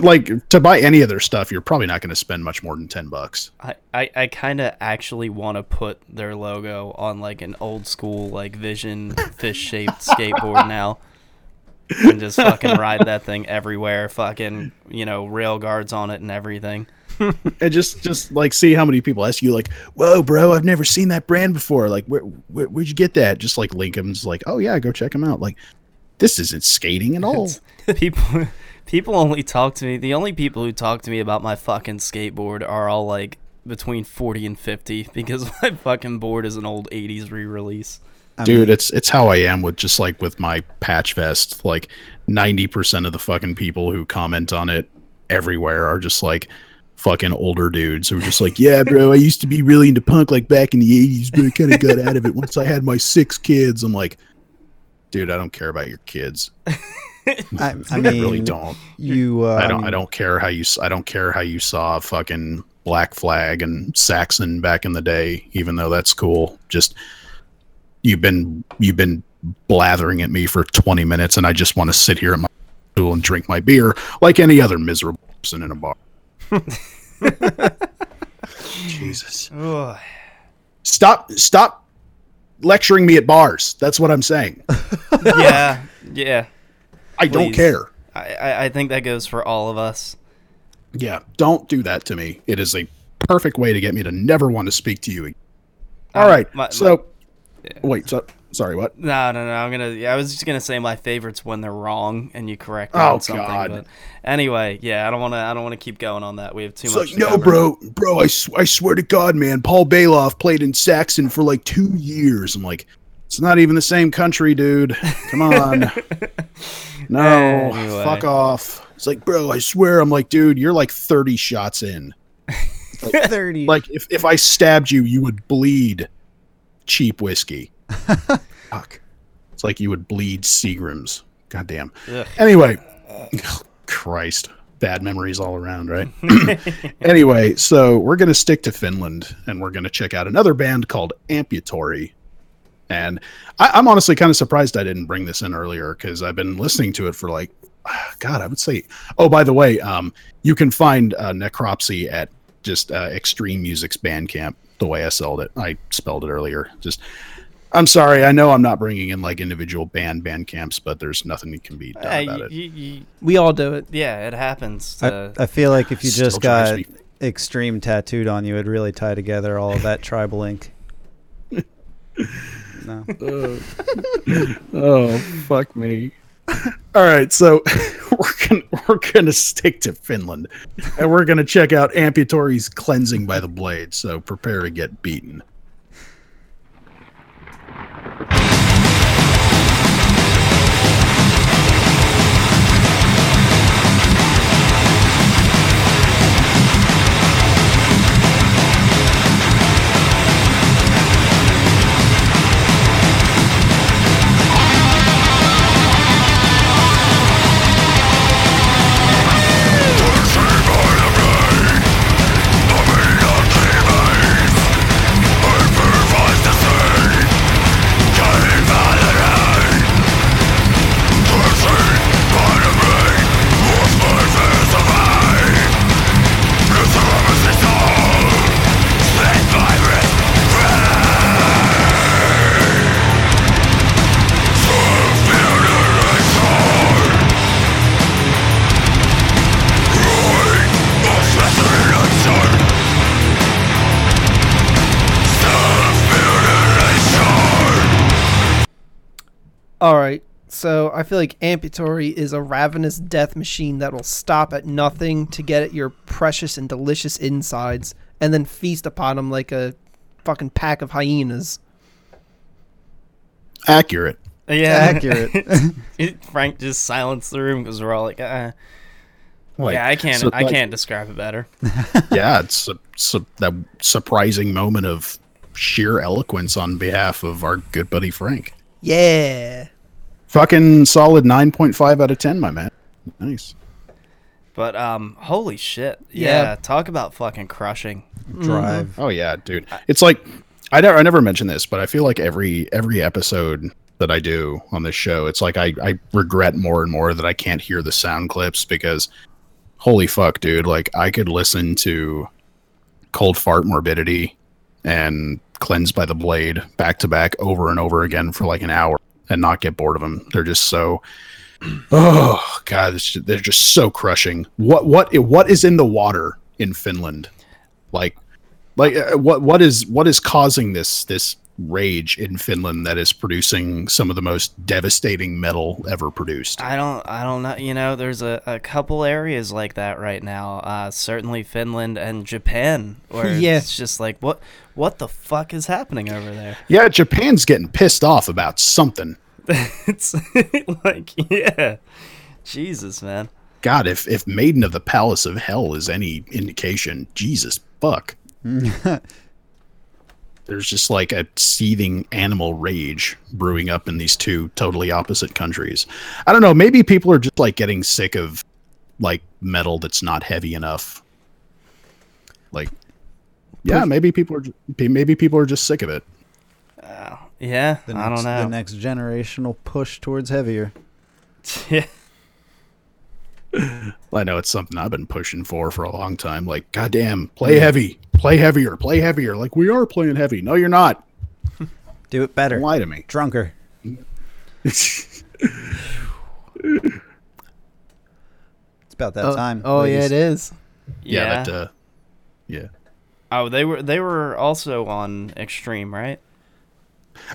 like to buy any of their stuff, you're probably not going to spend much more than ten bucks. I, I, I kind of actually want to put their logo on like an old school, like Vision fish shaped skateboard now and just fucking ride that thing everywhere. Fucking, you know, rail guards on it and everything. And just, just like see how many people ask you like, whoa, bro, I've never seen that brand before. Like, where, where where'd you get that? Just like Lincoln's like, oh yeah, go check them out. Like, this isn't skating at all. It's, people People only talk to me. The only people who talk to me about my fucking skateboard are all like between forty and fifty because my fucking board is an old eighties re-release. I Dude, mean, it's it's how I am with just like with my patch vest. Like ninety percent of the fucking people who comment on it everywhere are just like fucking older dudes who are just like, yeah, bro, I used to be really into punk like back in the eighties, but I kind of got out of it once I had my six kids. I'm like, dude, I don't care about your kids. I, I mean, I really don't. You, uh, I don't. I don't care how you. I don't care how you saw fucking Black Flag and Saxon back in the day. Even though that's cool, just you've been you've been blathering at me for twenty minutes, and I just want to sit here at my stool and drink my beer like any other miserable person in a bar. Jesus. Ugh. Stop! Stop lecturing me at bars. That's what I'm saying. Yeah. Yeah. I Please. don't care. I, I think that goes for all of us. Yeah, don't do that to me. It is a perfect way to get me to never want to speak to you again. All um, right, my, so... My, yeah. Wait, so, sorry, what? No, no, no, I'm gonna... Yeah, I was just gonna say my favorite's when they're wrong and you correct them oh, on something. God. But anyway, yeah, I don't wanna I don't wanna keep going on that. We have too it's much... Like, to no, cover. bro, bro, I, sw- I swear to God, man, Paul Bailoff played in Saxon for like two years. I'm like, it's not even the same country, dude. Come on. No, anyway. Fuck off. It's like, bro, I swear. I'm like, dude, you're like thirty shots in. Like, thirty. Like, if, if I stabbed you, you would bleed cheap whiskey. Fuck. It's like you would bleed Seagrams. Goddamn. Ugh. Anyway. Oh, Christ. Bad memories all around, right? Anyway, so we're going to stick to Finland, and we're going to check out another band called Amputory. And I, I'm honestly kind of surprised I didn't bring this in earlier because I've been listening to it for like, God, I would say. Oh, by the way, um, you can find uh, Necropsy at just uh, Xtreem Music's Bandcamp. The way I sold it, I spelled it earlier. Just, I'm sorry. I know I'm not bringing in like individual band Bandcamps, but there's nothing that can be done uh, about you, it. You, we all do it. Yeah, it happens. To... I, I feel like if you just got me. Xtreem tattooed on you, it'd really tie together all of that tribal ink. No. Oh, fuck me. All right, so we're gonna we're gonna stick to Finland, and we're gonna check out Amputory's Cleansing by the Blade. So prepare to get beaten. All right, so I feel like Amputory is a ravenous death machine that will stop at nothing to get at your precious and delicious insides and then feast upon them like a fucking pack of hyenas. Accurate. Yeah. Accurate. Frank just silenced the room because we're all like, uh, like yeah, I can't, so I like, can't describe it better. Yeah, it's a, su- that surprising moment of sheer eloquence on behalf of our good buddy Frank. Yeah. Fucking solid nine point five out of ten, my man. Nice. But um, holy shit. Yeah, yeah. Talk about fucking crushing. Drive. Mm-hmm. Oh yeah, dude. It's like I never I never mentioned this, but I feel like every every episode that I do on this show, it's like I, I regret more and more that I can't hear the sound clips because holy fuck, dude, like I could listen to Cold Fart Morbidity and Cleansed by the Blade back to back over and over again for like an hour and not get bored of them. They're just so, oh God, they're just so crushing. What, what, what is in the water in Finland? Like, like what, what is, what is causing this, this rage in Finland that is producing some of the most devastating metal ever produced. I don't, I don't know. You know, there's a, a couple areas like that right now. Uh, certainly Finland and Japan, where yeah. it's just like, what, what the fuck is happening over there? Yeah, Japan's getting pissed off about something. It's like, yeah, Jesus, man. God, if if Maiden of the Palace of Hell is any indication, Jesus fuck. There's just like a seething animal rage brewing up in these two totally opposite countries. I don't know. Maybe people are just like getting sick of like metal that's not heavy enough. Like, yeah, maybe people are just, maybe people are just sick of it. Uh, yeah, the next, I don't know. The next generational push towards heavier. Yeah. Well, I know it's something I've been pushing for for a long time. Like, goddamn, play heavy, play heavier, play heavier. Like, we are playing heavy. No, you're not. Do it better. Don't lie to me. Drunker. It's about that oh, time. Oh, ladies. Yeah, it is. Yeah. Yeah. But, uh, yeah. Oh, they were they were also on Xtreem, right?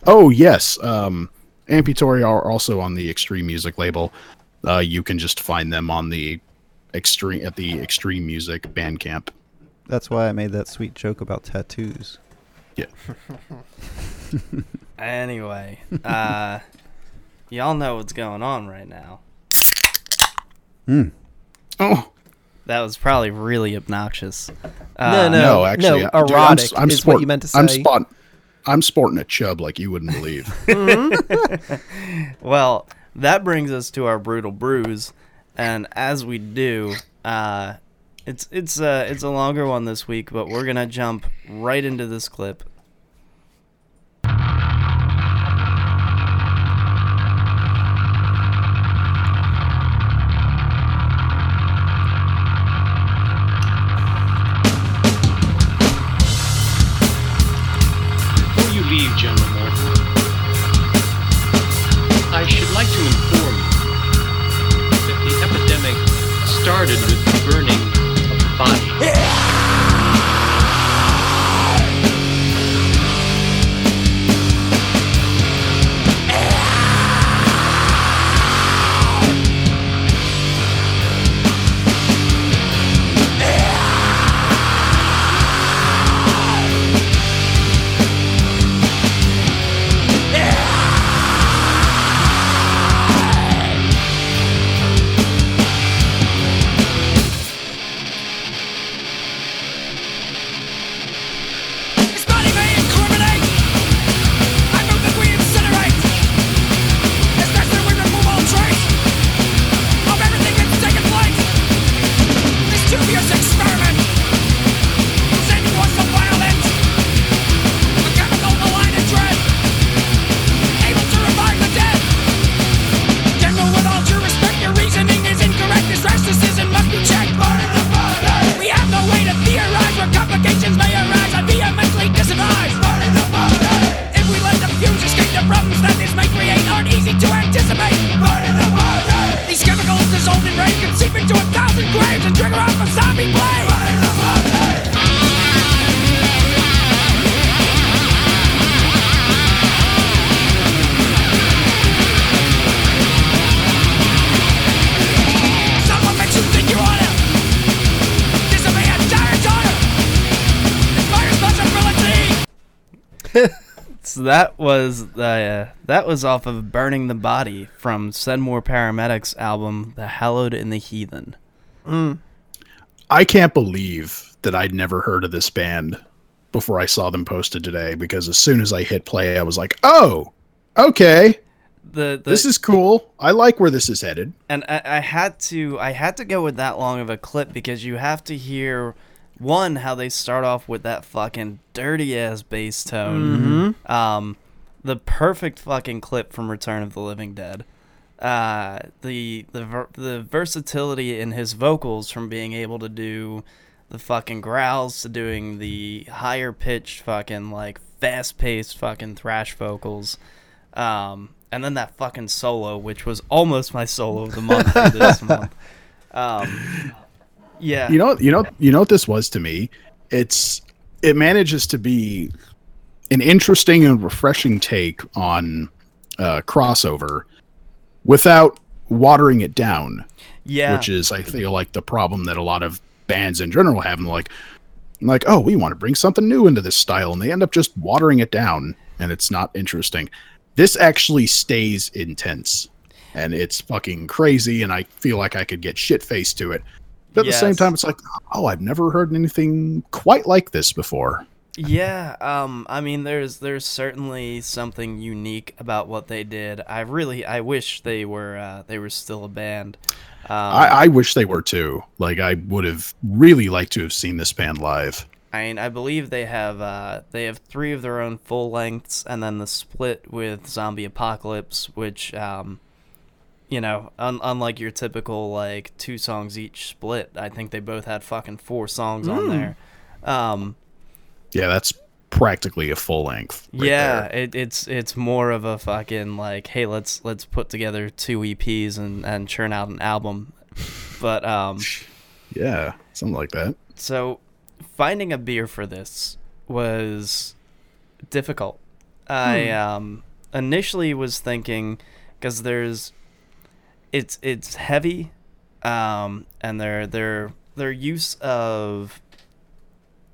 Oh, yes. Um, Amputory are also on the Xtreem Music label. Uh, you can just find them on the Xtreem at the Xtreem Music Bandcamp. That's why I made that sweet joke about tattoos. Yeah. Anyway, uh, y'all know what's going on right now. Mm. Oh, that was probably really obnoxious. Uh, no, no, no, actually, no, erotic dude, I'm, I'm is sport, what you meant to say. I'm spot. I'm sporting a chub like you wouldn't believe. Mm-hmm. Well. That brings us to our brutal brews, and as we do, uh, it's it's uh, it's a longer one this week, but we're gonna jump right into this clip. Before you leave, General Morton, I should like to inform you that the epidemic started with the burning of the body. That was uh, that was off of Burning the Body from Senmore Paramedic's album The Hallowed and the Heathen. Mm. I can't believe that I'd never heard of this band before I saw them posted today, because as soon as I hit play, I was like, oh, okay. The, the, this is cool. I like where this is headed. And I, I had to I had to go with that long of a clip because you have to hear... One, how they start off with that fucking dirty-ass bass tone. Mm-hmm. Um, the perfect fucking clip from Return of the Living Dead. Uh, the the ver- the versatility in his vocals, from being able to do the fucking growls to doing the higher-pitched fucking, like, fast-paced fucking thrash vocals. Um, and then that fucking solo, which was almost my solo of the month for this month. Um... Yeah. You know, you know, you know what this was to me? It's it manages to be an interesting and refreshing take on uh, crossover without watering it down. Yeah. Which is, I feel like, the problem that a lot of bands in general have. And like, like, oh, we want to bring something new into this style. And they end up just watering it down. And it's not interesting. This actually stays intense. And it's fucking crazy. And I feel like I could get shit-faced to it. But at yes. the same time, it's like, oh, I've never heard anything quite like this before. Yeah, um, I mean, there's there's certainly something unique about what they did. I really, I wish they were uh, they were still a band. Um, I, I wish they were too. Like, I would have really liked to have seen this band live. I mean, I believe they have uh, they have three of their own full lengths, and then the split with Zombie Apocalypse, which, um, you know, un- unlike your typical like two songs each split, I think they both had fucking four songs mm. on there. Um, Yeah, that's practically a full length. Right yeah, it, it's it's more of a fucking like, hey, let's let's put together two E Ps and, and churn out an album. But um, yeah, something like that. So finding a beer for this was difficult. Hmm. I um initially was thinking, because there's it's it's heavy, um, and their their their use of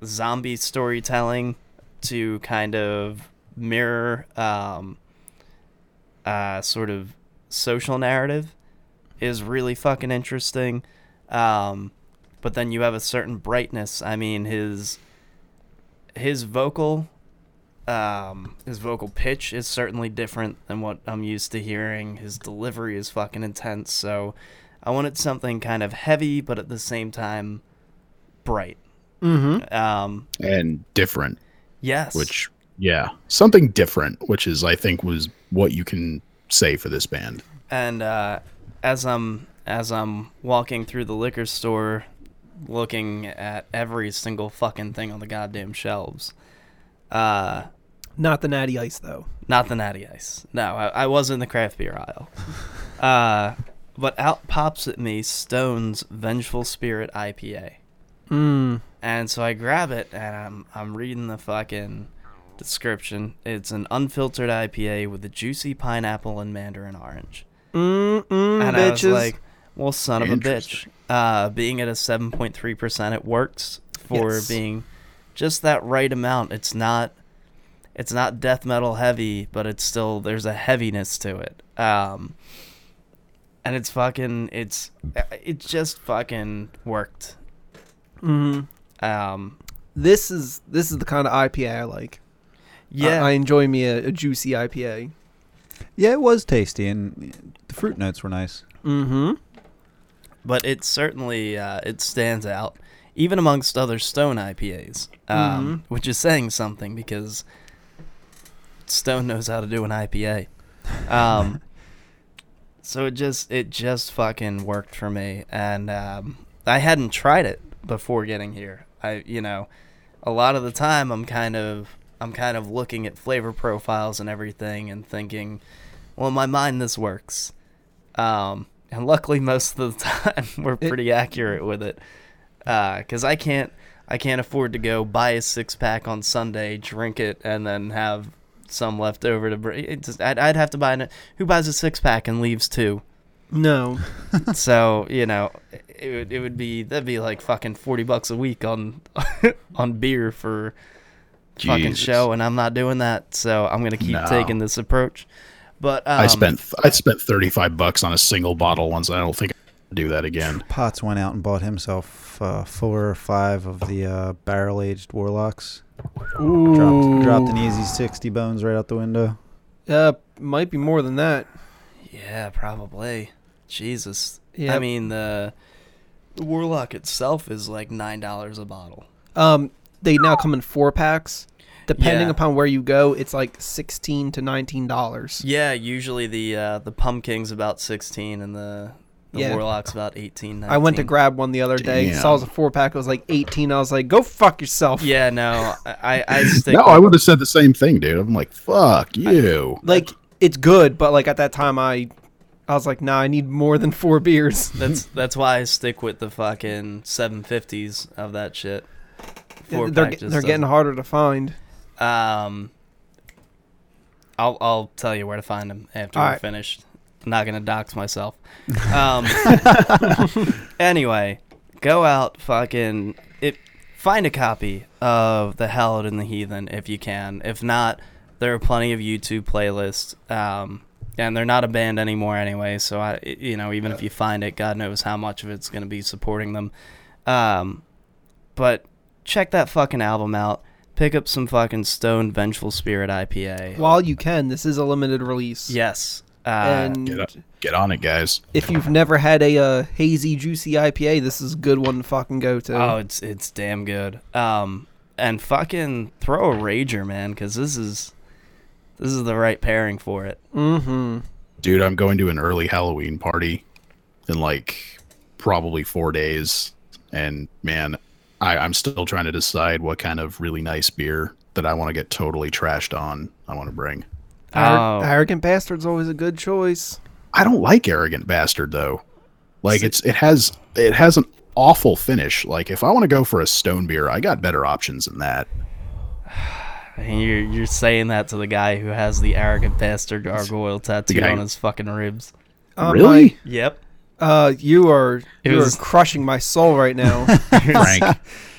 zombie storytelling to kind of mirror um uh sort of social narrative is really fucking interesting, um but then you have a certain brightness. I mean, his his vocal um his vocal pitch is certainly different than what I'm used to hearing. His delivery is fucking intense, so I wanted something kind of heavy but at the same time bright. Mm-hmm. Um, and different. Yes. Which, yeah, something different, which is, I think, was what you can say for this band. And uh, as I'm as I'm walking through the liquor store, looking at every single fucking thing on the goddamn shelves. Uh, not the Natty Ice, though. Not the Natty Ice. No, I, I was in the craft beer aisle. uh, but out pops at me Stone's Vengeful Spirit I P A. Mm. And so I grab it, and I'm I'm reading the fucking description. It's an unfiltered I P A with a juicy pineapple and mandarin orange. Mm, mm, and bitches. I was like, well, son of a bitch. Uh, being at a seven point three percent, it works for yes. being just that right amount. It's not it's not death metal heavy, but it's still, there's a heaviness to it. Um, and it's fucking, it's it just fucking worked. Mm-hmm. Um, this is this is the kind of I P A I like. Yeah, I, I enjoy me a, a juicy I P A. Yeah, it was tasty, and the fruit notes were nice. Mm-hmm. But it certainly uh, it stands out, even amongst other Stone I P As, um, mm-hmm. which is saying something because Stone knows how to do an I P A. Um, so it just it just fucking worked for me, and um, I hadn't tried it before getting here. I you know, a lot of the time I'm kind of I'm kind of looking at flavor profiles and everything and thinking, well, in my mind this works, um, and luckily most of the time we're pretty it, accurate with it, because uh, I can't I can't afford to go buy a six pack on Sunday, drink it, and then have some left over to bring. It just, I'd, I'd have to buy an, who buys a six pack and leaves two? No. So, you know, it would it would be that'd be like fucking forty bucks a week on on beer for Jesus. Fucking show, and I'm not doing that, so I'm gonna keep no. taking this approach. But um, I spent I spent thirty five bucks on a single bottle once. I don't think I'll do that again. Potts went out and bought himself uh, four or five of the uh, barrel aged warlocks. Ooh. Dropped dropped an easy sixty bones right out the window. Uh, might be more than that. Yeah, probably. Jesus. Yep. I mean, the Warlock itself is like nine dollars a bottle. Um, they now come in four packs. Depending yeah. upon where you go, it's like sixteen to nineteen dollars. Yeah, usually the uh, the Pumpkin's about sixteen and the, the yeah. Warlock's about eighteen, nineteen. I went to grab one the other day. Damn. Saw it was a four pack. It was like eighteen. I was like, go fuck yourself. Yeah, no. I, I stick No, I would have said the same thing, dude. I'm like, fuck you. I, like... It's good, but like at that time, I, I was like, nah, I need more than four beers. That's that's why I stick with the fucking seven fifties of that shit. Four they're they're getting harder to find. Um, I'll I'll tell you where to find them after All we're right. finished. I'm not gonna dox myself. Um, anyway, go out, fucking it. Find a copy of The Hallowed and the Heathen if you can. If not, there are plenty of YouTube playlists, um, and they're not a band anymore anyway. So I, you know, even yeah. if you find it, God knows how much of it's gonna be supporting them. Um, but check that fucking album out. Pick up some fucking Stone Vengeful Spirit I P A. While you can. This is a limited release. Yes. Uh, and get on, get on it, guys. If you've never had a uh, hazy, juicy I P A, this is a good one to fucking go to. Oh, it's it's damn good. Um, and fucking throw a rager, man, because this is, this is the right pairing for it. Mm-hmm. Dude, I'm going to an early Halloween party in, like, probably four days. And, man... I, I'm still trying to decide what kind of really nice beer that I want to get totally trashed on I want to bring. Oh. Arrogant Bastard's always a good choice. I don't like Arrogant Bastard, though. Like, it's it has it has an awful finish. Like, if I want to go for a stone beer, I got better options than that. You're, you're saying that to the guy who has the Arrogant Bastard gargoyle tattooed on his fucking ribs. Um, really? I, yep. Uh, you are it you was... are crushing my soul right now, Frank.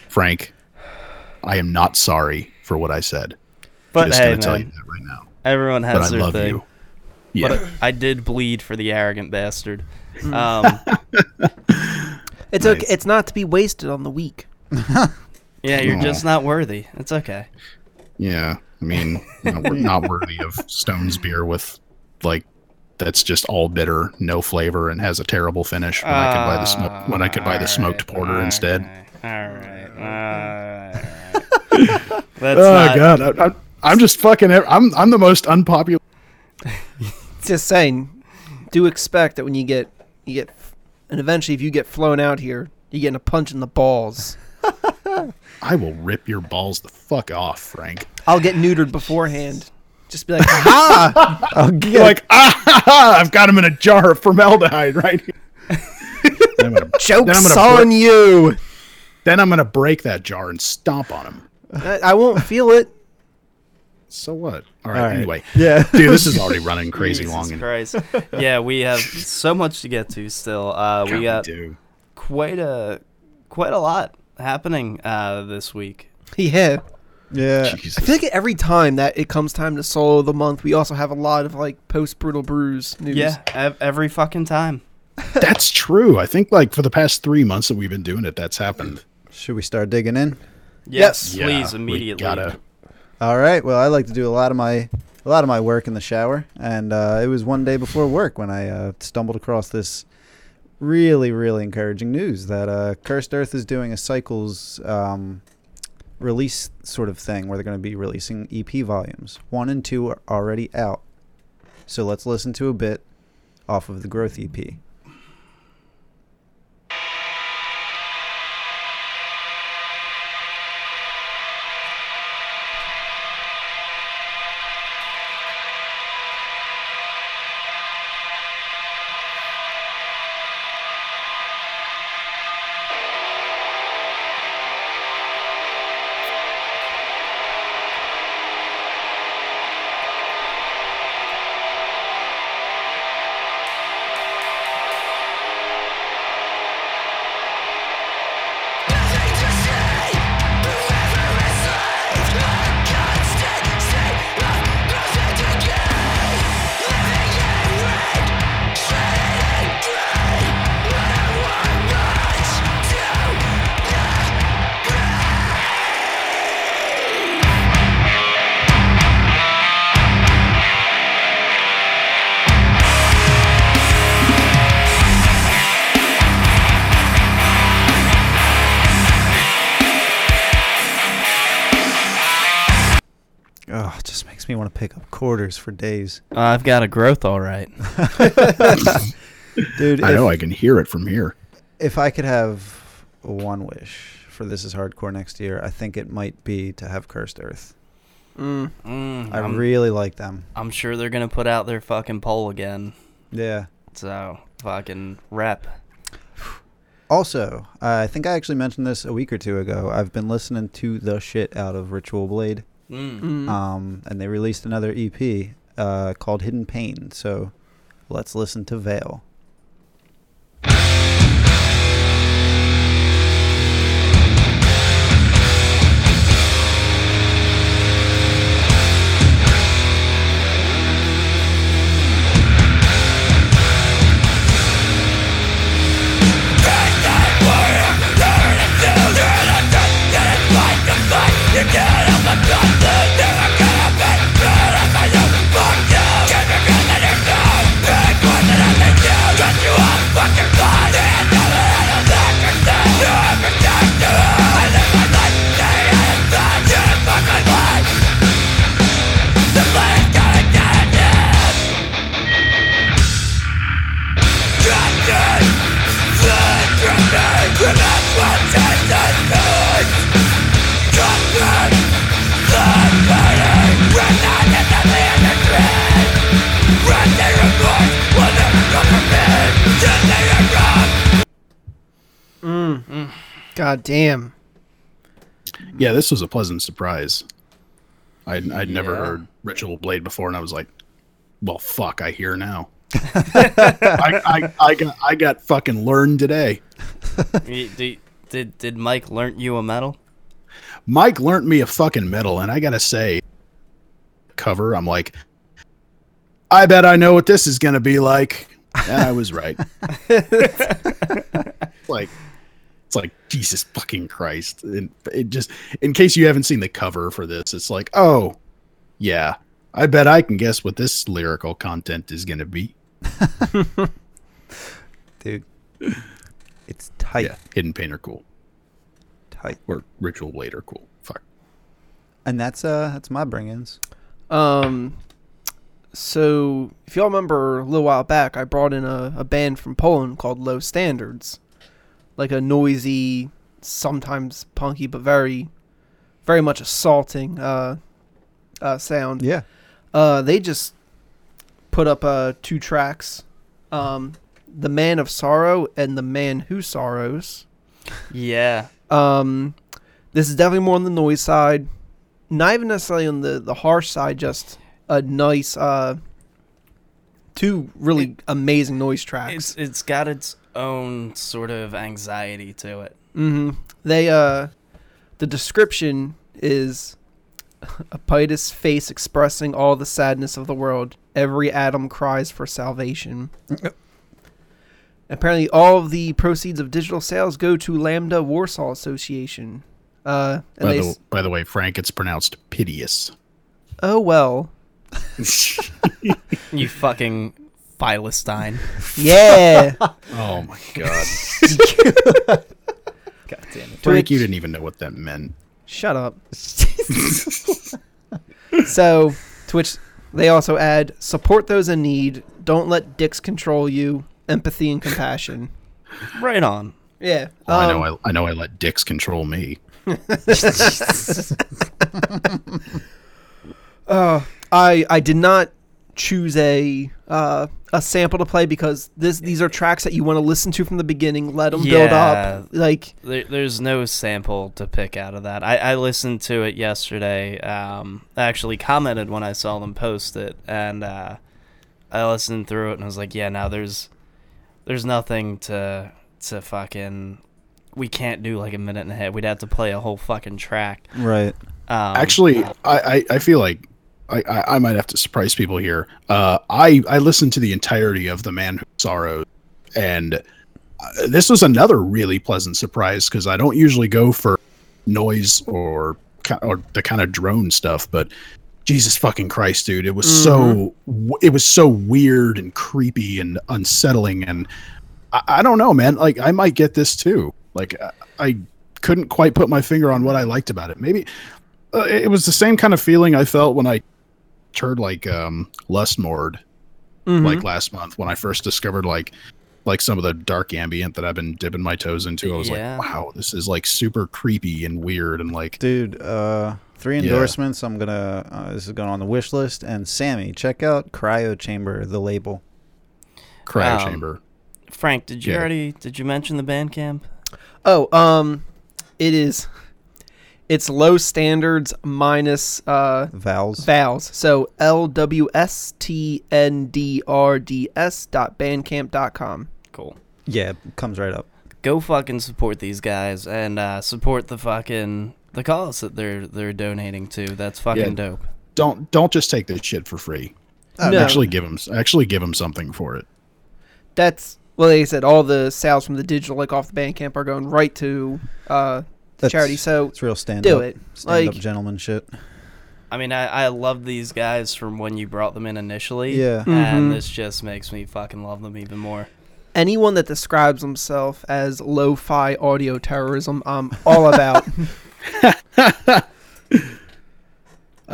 Frank, I am not sorry for what I said. But I'm just hey, gonna man. tell you that right now. Everyone has but their I love thing. You. Yeah, but I did bleed for the Arrogant Bastard. Um, it's nice. Okay. It's not to be wasted on the weak. Yeah, you're Aww. just not worthy. It's okay. Yeah, I mean, you know, we're not worthy of Stone's beer with like. That's just all bitter, no flavor, and has a terrible finish. When uh, I could buy the smoke, when I could buy the right, smoked porter all instead. All right, all right. All right. That's oh not... god, I, I, I'm just fucking. I'm I'm the most unpopular. Just saying, do expect that when you get you get, and eventually if you get flown out here, you're getting a punch in the balls. I will rip your balls the fuck off, Frank. I'll get neutered beforehand. Just be like, ah, I'll get like, ah, I've got him in a jar of formaldehyde right here. I'm gonna, Joke's I'm on break, you. Then I'm going to break that jar and stomp on him. I, I won't feel it. So what? All right, All right. Anyway. Yeah. Dude, this is already running crazy Jesus long. Christ. Yeah, we have so much to get to still. Uh, we got do. quite a quite a lot happening uh, this week. Yeah. Yeah, Jesus. I feel like every time that it comes time to solo of the month, we also have a lot of like post Brutal Brews news. Yeah, ev- every fucking time. That's true. I think like for the past three months that we've been doing it, that's happened. Should we start digging in? Yes, yes. Yeah, please immediately. Gotta. All right. Well, I like to do a lot of my a lot of my work in the shower, and uh, it was one day before work when I uh, stumbled across this really really encouraging news that uh, Cursed Earth is doing a cycles. Um, release sort of thing where they're going to be releasing E P volumes. One and two are already out. So let's listen to a bit off of the Growth E P. Me want to pick up quarters for days. Uh, I've got a growth, all right. Dude, I if, know I can hear it from here. If I could have one wish for This Is Hardcore next year, I think it might be to have Cursed Earth. Mm. Mm, I I'm, really like them. I'm sure they're gonna put out their fucking poll again. Yeah. So fucking rep. Also, uh, I think I actually mentioned this a week or two ago. I've been listening to the shit out of Ritual Blade. Mm. Um, and they released another E P uh, called Hidden Pain. So let's listen to Veil. Mm. Mm. God damn. Yeah, this was a pleasant surprise. I'd, I'd yeah. never heard Ritual Blade before, and I was like, well, fuck, I hear now. I, I, I, got, I got fucking learned today. Did, did, did Mike learn you a metal? Mike learned me a fucking metal, and I gotta say, cover, I'm like, I bet I know what this is gonna be like. And I was right. Like, it's like, Jesus fucking Christ. And it just, in case you haven't seen the cover for this, it's like, oh, yeah, I bet I can guess what this lyrical content is going to be. Dude, it's tight. Yeah, Hidden Pain are cool. Tight. Or Ritual Blade are cool. Fuck. And that's uh, that's my bring-ins. Um, so, if y'all remember a little while back, I brought in a, a band from Poland called Low Standards. Like a noisy, sometimes punky, but very, very much assaulting uh, uh, sound. Yeah. Uh, they just put up uh, two tracks, um, The Man of Sorrow and The Man Who Sorrows. Yeah. Um, this is definitely more on the noise side. Not even necessarily on the, the harsh side, just a nice, uh, two really it, amazing noise tracks. It's, it's got its own sort of anxiety to it. Mm-hmm. They, uh, the description is a piteous face expressing all the sadness of the world. Every atom cries for salvation. Apparently, all of the proceeds of digital sales go to Lambda Warsaw Association. Uh, and by, they the, s- by the way, Frank, it's pronounced piteous. Oh, well. You fucking Philistine. Yeah. Oh my god. God damn it. Frank, you didn't even know what that meant. Shut up. So, to which they also add, support those in need, don't let dicks control you, empathy and compassion. Right on. Yeah. Well, um, I know I, I know I let dicks control me. uh, I I did not choose a uh, a sample to play because this these are tracks that you want to listen to from the beginning. Let them yeah, build up. Like there, there's no sample to pick out of that. I, I listened to it yesterday. Um, I actually commented when I saw them post it, and uh, I listened through it and I was like, yeah, no, there's there's nothing to to fucking. We can't do like a minute and a half. We'd have to play a whole fucking track. Right. Um, actually, I, I I feel like. I, I might have to surprise people here. Uh, I, I listened to the entirety of The Man Who Sorrows, and this was another really pleasant surprise because I don't usually go for noise or or the kind of drone stuff, but Jesus fucking Christ, dude, it was mm-hmm. so it was so weird and creepy and unsettling, and I, I don't know, man. Like I might get this too. Like I, I couldn't quite put my finger on what I liked about it. Maybe uh, it was the same kind of feeling I felt when I. heard like um Lustmord mm-hmm. like last month when I first discovered like like some of the dark ambient that I've been dipping my toes into. I was yeah. like, wow, this is like super creepy and weird and like dude uh three endorsements. yeah. I'm gonna uh, this is going on the wish list. And Sammy, check out Cryo Chamber, the label. Cryo um, Chamber. Frank, did you yeah. already did you mention the Bandcamp? Oh um it is It's low standards minus uh, vowels. Vowels. So L W S T N D R D S dot bandcamp dot com. Cool. Yeah, it comes right up. Go fucking support these guys and uh, support the fucking the cause that they're they're donating to. That's fucking yeah. dope. Don't don't just take this shit for free. Uh, no. Actually give them actually give them something for it. That's well, like I said, all the sales from the digital, like off the Bandcamp, are going right to uh, the charity. So it's real stand do up, it, stand like, up gentleman shit. I mean, I, I love these guys from when you brought them in initially. Yeah, mm-hmm. And this just makes me fucking love them even more. Anyone that describes himself as lo-fi audio terrorism, I'm all about. I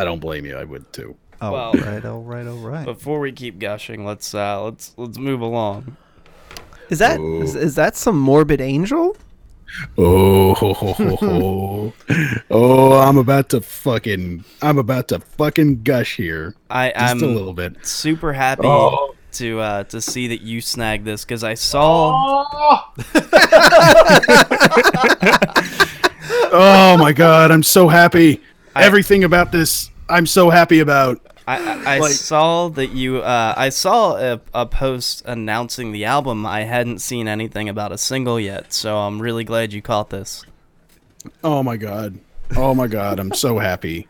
don't blame you. I would too. Oh, well, all right, all right, all right. Before we keep gushing, let's uh, let's let's move along. Is that oh. is, is that some Morbid Angel? Oh, ho, ho, ho, ho. oh! I'm about to fucking I'm about to fucking gush here. I just I'm a little bit. Super happy oh. to uh, to see that you snagged this because I saw. Oh. oh my god! I'm so happy. I... Everything about this. I'm so happy about. I, I like, saw that you. Uh, I saw a, a post announcing the album. I hadn't seen anything about a single yet, so I'm really glad you caught this. Oh my god! Oh my god! I'm so happy.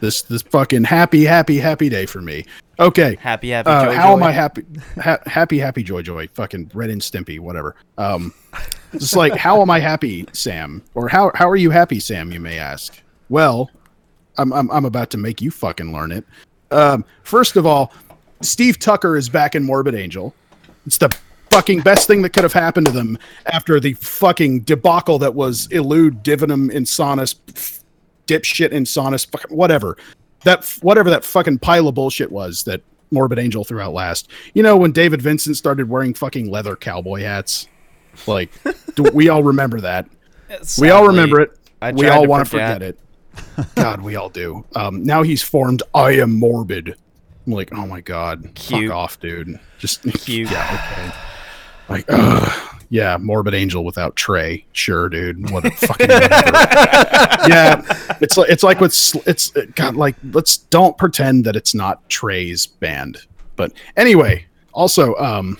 This this fucking happy happy happy day for me. Okay. Happy happy. Uh, joy, how joy. am I happy? Ha- happy happy joy joy. Fucking Red and Stimpy. Whatever. Um, just like how am I happy, Sam? Or how how are you happy, Sam? You may ask. Well. I'm, I'm I'm about to make you fucking learn it. Um, first of all, Steve Tucker is back in Morbid Angel. It's the fucking best thing that could have happened to them after the fucking debacle that was Elude, Divinum, Insanus, pff, dipshit Insanus, fuck, whatever. That whatever that fucking pile of bullshit was that Morbid Angel threw out last. You know when David Vincent started wearing fucking leather cowboy hats? Like, do we all remember that? Sadly, we all remember it. We all want to forget it. God, we all do. Um, now he's formed I Am Morbid. I'm like, oh my god, Cute. Fuck off, dude. Just Cute. Yeah, okay. Like, uh, yeah, Morbid Angel without Trey. Sure, dude. What a fucking yeah. It's like it's like with it's God. Like, let's don't pretend that it's not Trey's band. But anyway, also, um,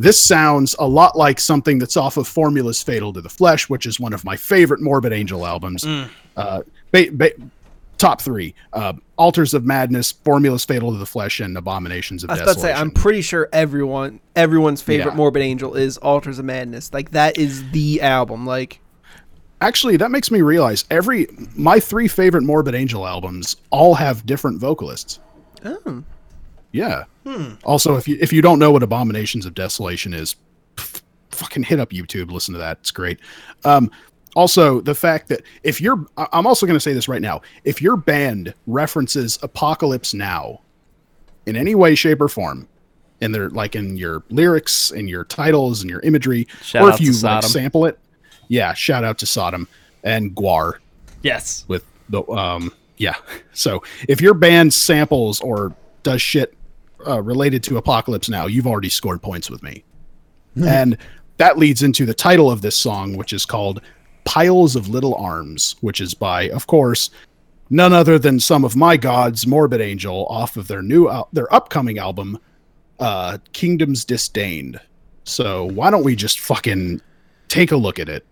this sounds a lot like something that's off of Formula's Fatal to the Flesh, which is one of my favorite Morbid Angel albums. Mm. Uh, Ba- ba- top three: uh, Altars of Madness, Formulas Fatal to the Flesh, and Abominations of I was Desolation. About to say, I'm pretty sure everyone, everyone's favorite yeah. Morbid Angel is Altars of Madness. Like that is the album. Like, actually, that makes me realize every my three favorite Morbid Angel albums all have different vocalists. Oh, yeah. Hmm. Also, if you if you don't know what Abominations of Desolation is, pff, fucking hit up YouTube. Listen to that; it's great. Um, Also, the fact that if you're, I'm also going to say this right now, if your band references Apocalypse Now in any way, shape, or form, and they're like in your lyrics, in your titles, and your imagery, shout or if you like, sample it, yeah, shout out to Sodom and Gwar. Yes. With the, um, yeah. So if your band samples or does shit uh, related to Apocalypse Now, you've already scored points with me. Mm. And that leads into the title of this song, which is called Piles of Little Arms, which is by, of course, none other than some of my gods, Morbid Angel, off of their new, uh, their upcoming album, uh, Kingdoms Disdained. So why don't we just fucking take a look at it?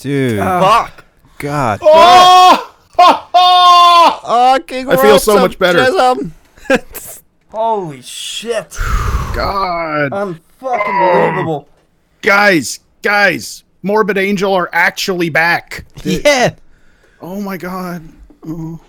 Dude. Uh, Fuck. God. Oh! Oh! Oh! Oh, King I feel so much better. Holy shit. God. I'm fucking believable. Guys, guys, Morbid Angel are actually back. Yeah. Oh, my God. Oh.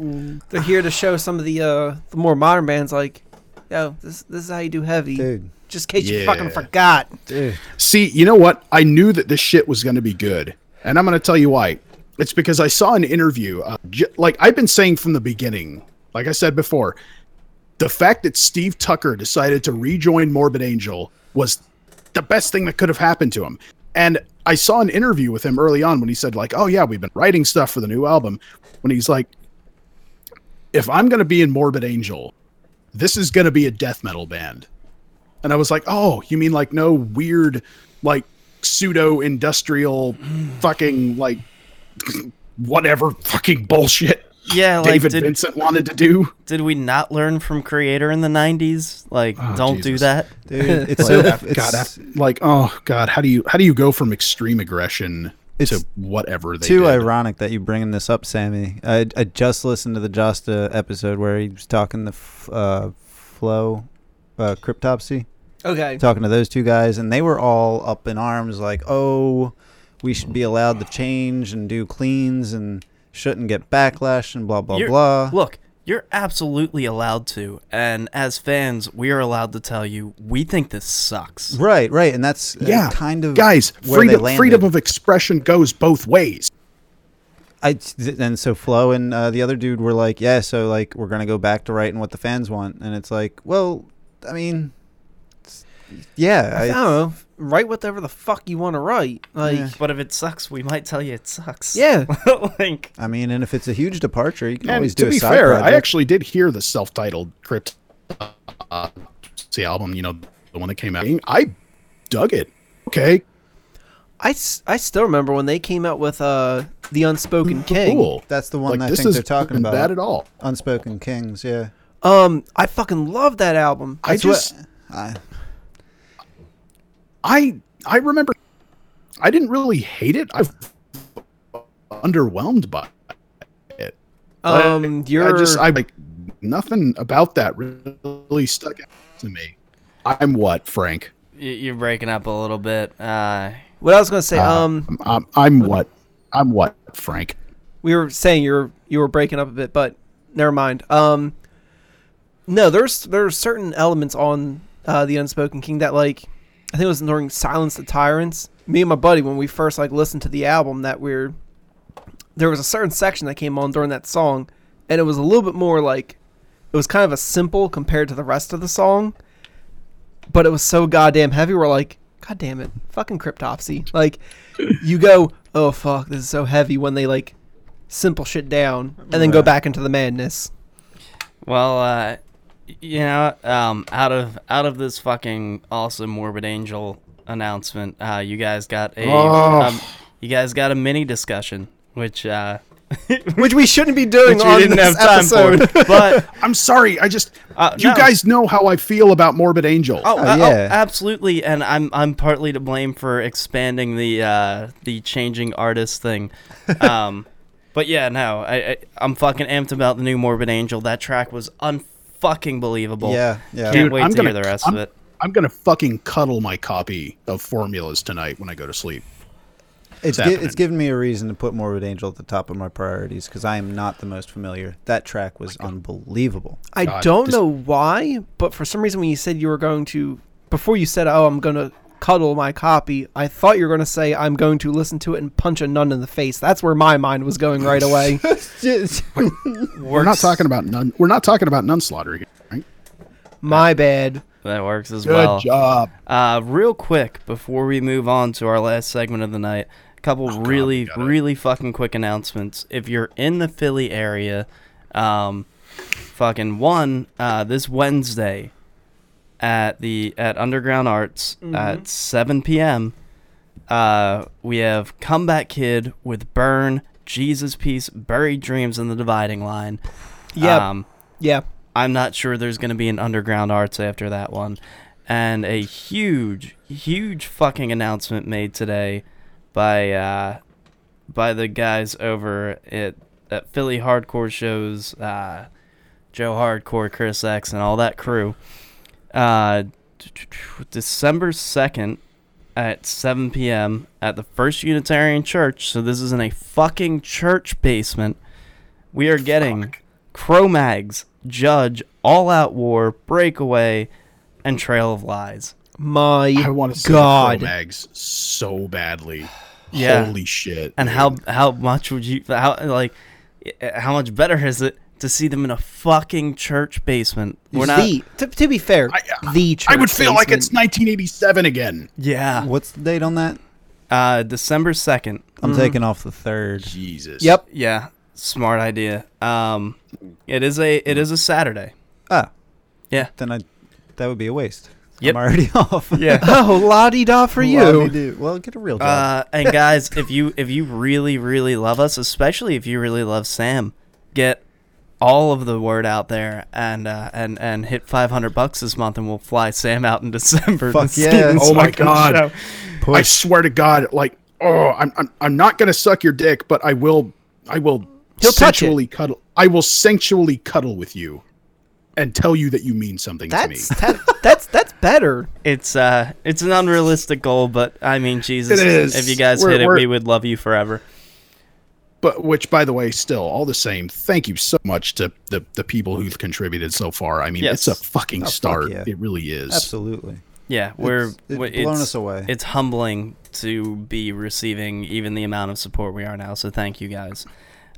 Oh. They're here to show some of the uh, the more modern bands like, yo, this, this is how you do heavy. Dude. Just in case yeah. you fucking forgot. Dude. See, you know what? I knew that this shit was going to be good. And I'm going to tell you why. It's because I saw an interview. Uh, j- like I've been saying from the beginning, like I said before, the fact that Steve Tucker decided to rejoin Morbid Angel was the best thing that could have happened to him. And I saw an interview with him early on when he said, like, oh, yeah, we've been writing stuff for the new album. When he's like, if I'm going to be in Morbid Angel, this is going to be a death metal band. And I was like, oh, you mean like no weird, like, pseudo-industrial fucking, like, whatever fucking bullshit yeah, David like, did, Vincent wanted to do? Did we not learn from Creator in the nineties? Like, oh, don't Jesus. do that. Dude, it's so... Like, it's, God, after, like, oh, God, how do you how do you go from extreme aggression to whatever they too did? Ironic that you're bringing this up, Sammy. I, I just listened to the Josta episode where he was talking the f- uh, flow... Uh, Cryptopsy. Okay. Talking to those two guys, and they were all up in arms like, oh, we should be allowed to change and do cleans and shouldn't get backlash and blah, blah, you're, blah. Look, you're absolutely allowed to, and as fans, we are allowed to tell you, we think this sucks. Right, right, and that's yeah. kind of Guys, where freedom, they freedom of expression goes both ways. I, and so Flo and uh, the other dude were like, yeah, so like we're going to go back to writing what the fans want, and it's like, well... I mean, yeah. I, I don't know. Write whatever the fuck you want to write. Like, yeah. But if it sucks, we might tell you it sucks. Yeah. Like, I mean, and if it's a huge departure, you can and always do a side project. To be fair, I actually did hear the self-titled Crypt, uh, the album, you know, the one that came out. I dug it. Okay. I, I still remember when they came out with uh, The Unspoken King. Cool. That's the one like, I think they're talking about. Bad at all. Unspoken Kings, yeah. Um, I fucking love that album. That's I just, what, I, I, I remember, I didn't really hate it. I was underwhelmed by it. Um, I, you're I just, I like nothing about that really stuck out to me. I'm what, Frank? You're breaking up a little bit. Uh, what I was gonna say, uh, um, I'm, I'm, I'm what, I'm what, Frank? We were saying you're you were breaking up a bit, but never mind. Um. No, there's there's certain elements on uh, The Unspoken King that, like, I think it was during Silence the Tyrants. Me and my buddy, when we first, like, listened to the album, that we're... There was a certain section that came on during that song, and it was a little bit more, like... It was kind of a simple compared to the rest of the song, but it was so goddamn heavy. We're like, God damn it, fucking Cryptopsy. Like, you go, oh, fuck, this is so heavy when they, like, simple shit down, and then go back into the madness. Well, uh... You know, um, out of out of this fucking awesome Morbid Angel announcement, uh, you guys got a oh. um, you guys got a mini discussion, which uh, which we shouldn't be doing on didn't this have episode. For, but I'm sorry, I just uh, you no. guys know how I feel about Morbid Angel. Oh, oh, uh, yeah. oh absolutely, and I'm I'm partly to blame for expanding the uh, the changing artist thing. Um, but yeah, no, I, I I'm fucking amped about the new Morbid Angel. That track was unfair. Fucking believable. Yeah, yeah. Can't Dude, wait I'm to gonna, hear the rest I'm, of it. I'm gonna fucking cuddle my copy of Formulas tonight when I go to sleep. It's it's, gi- it's given me a reason to put Morbid Angel at the top of my priorities because I am not the most familiar. That track was oh unbelievable. I God, don't this- know why, but for some reason when you said you were going to, before you said, "Oh, I'm gonna cuddle my copy," I thought you were gonna say, "I'm going to listen to it and punch a nun in the face." That's where my mind was going right away. We're not talking about nun. We're not talking about nun slaughter here, right? My bad. That works as Good well. Good job. Uh, real quick, before we move on to our last segment of the night, a couple oh, really, God, really fucking quick announcements. If you're in the Philly area, um, fucking one, uh, this Wednesday at the at Underground Arts mm-hmm. at seven p.m., uh, we have Comeback Kid with Burn, Jesus Peace, Buried Dreams, and The Dividing Line. Yeah. Um, yeah. I'm not sure there's going to be an Underground Arts after that one. And a huge, huge fucking announcement made today by uh, by the guys over at, at Philly Hardcore Shows, uh, Joe Hardcore, Chris X, and all that crew. Uh, December second at seven p.m. at the First Unitarian Church. So this is in a fucking church basement. We are getting Fuck. Cro-Mags, Judge, All Out War, Breakaway, and Trail of Lies. My I want to God. see Cro-Mags so badly. Yeah. Holy shit. And dude. how how much would you how like how much better is it to see them in a fucking church basement? We're not the, to, to be fair, I, uh, the church I would feel basement. Like it's nineteen eighty-seven again. Yeah. What's the date on that? Uh, December second. I'm mm-hmm. taking off the third. Jesus. Yep. Yeah. Smart idea. Um, it is a it is a Saturday. Ah, yeah. Then I, that would be a waste. Yep. I'm already off. Yeah. Oh, la-di-da for you. Well, get a real job. Uh, and guys, if you if you really really love us, especially if you really love Sam, get all of the word out there and uh, and and hit five hundred bucks this month, and we'll fly Sam out in December. Fuck yeah! Oh my God! Push. I swear to God, like, oh, I'm I'm I'm not gonna suck your dick, but I will I will. He'll sensually cuddle. I will sensually cuddle with you, and tell you that you mean something that's, to me. That, that's that's better. It's uh, it's an unrealistic goal, but I mean, Jesus, it is. If you guys we're, hit it, we would love you forever. But which, by the way, still all the same. Thank you so much to the the people who've contributed so far. I mean, yes. It's a fucking oh, start. Fuck yeah. It really is. Absolutely. Yeah, we're it's, it's blown it's, us away. It's humbling to be receiving even the amount of support we are now. So thank you guys.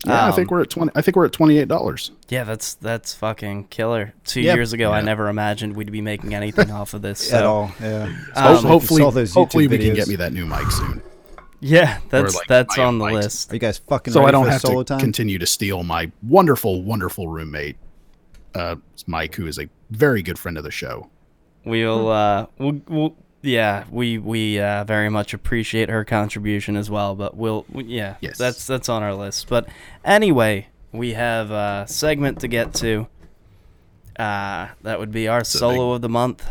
Yeah, um, I think we're at twenty. I think we're at twenty-eight dollars. Yeah, that's that's fucking killer. Two yep. years ago, yeah. I never imagined we'd be making anything off of this so. At all. Yeah. Um, so hopefully, hopefully we videos. can get me that new mic soon. Yeah, that's like that's on the mic. list. Are you guys fucking so ready I don't for have solo to time? continue to steal my wonderful, wonderful roommate, uh, Mike, who is a very good friend of the show. We'll, uh, we'll, we'll yeah, we we uh, very much appreciate her contribution as well, but we'll, we, yeah, yes. that's that's on our list. But anyway, we have a segment to get to. Uh, that would be our that's solo of the month.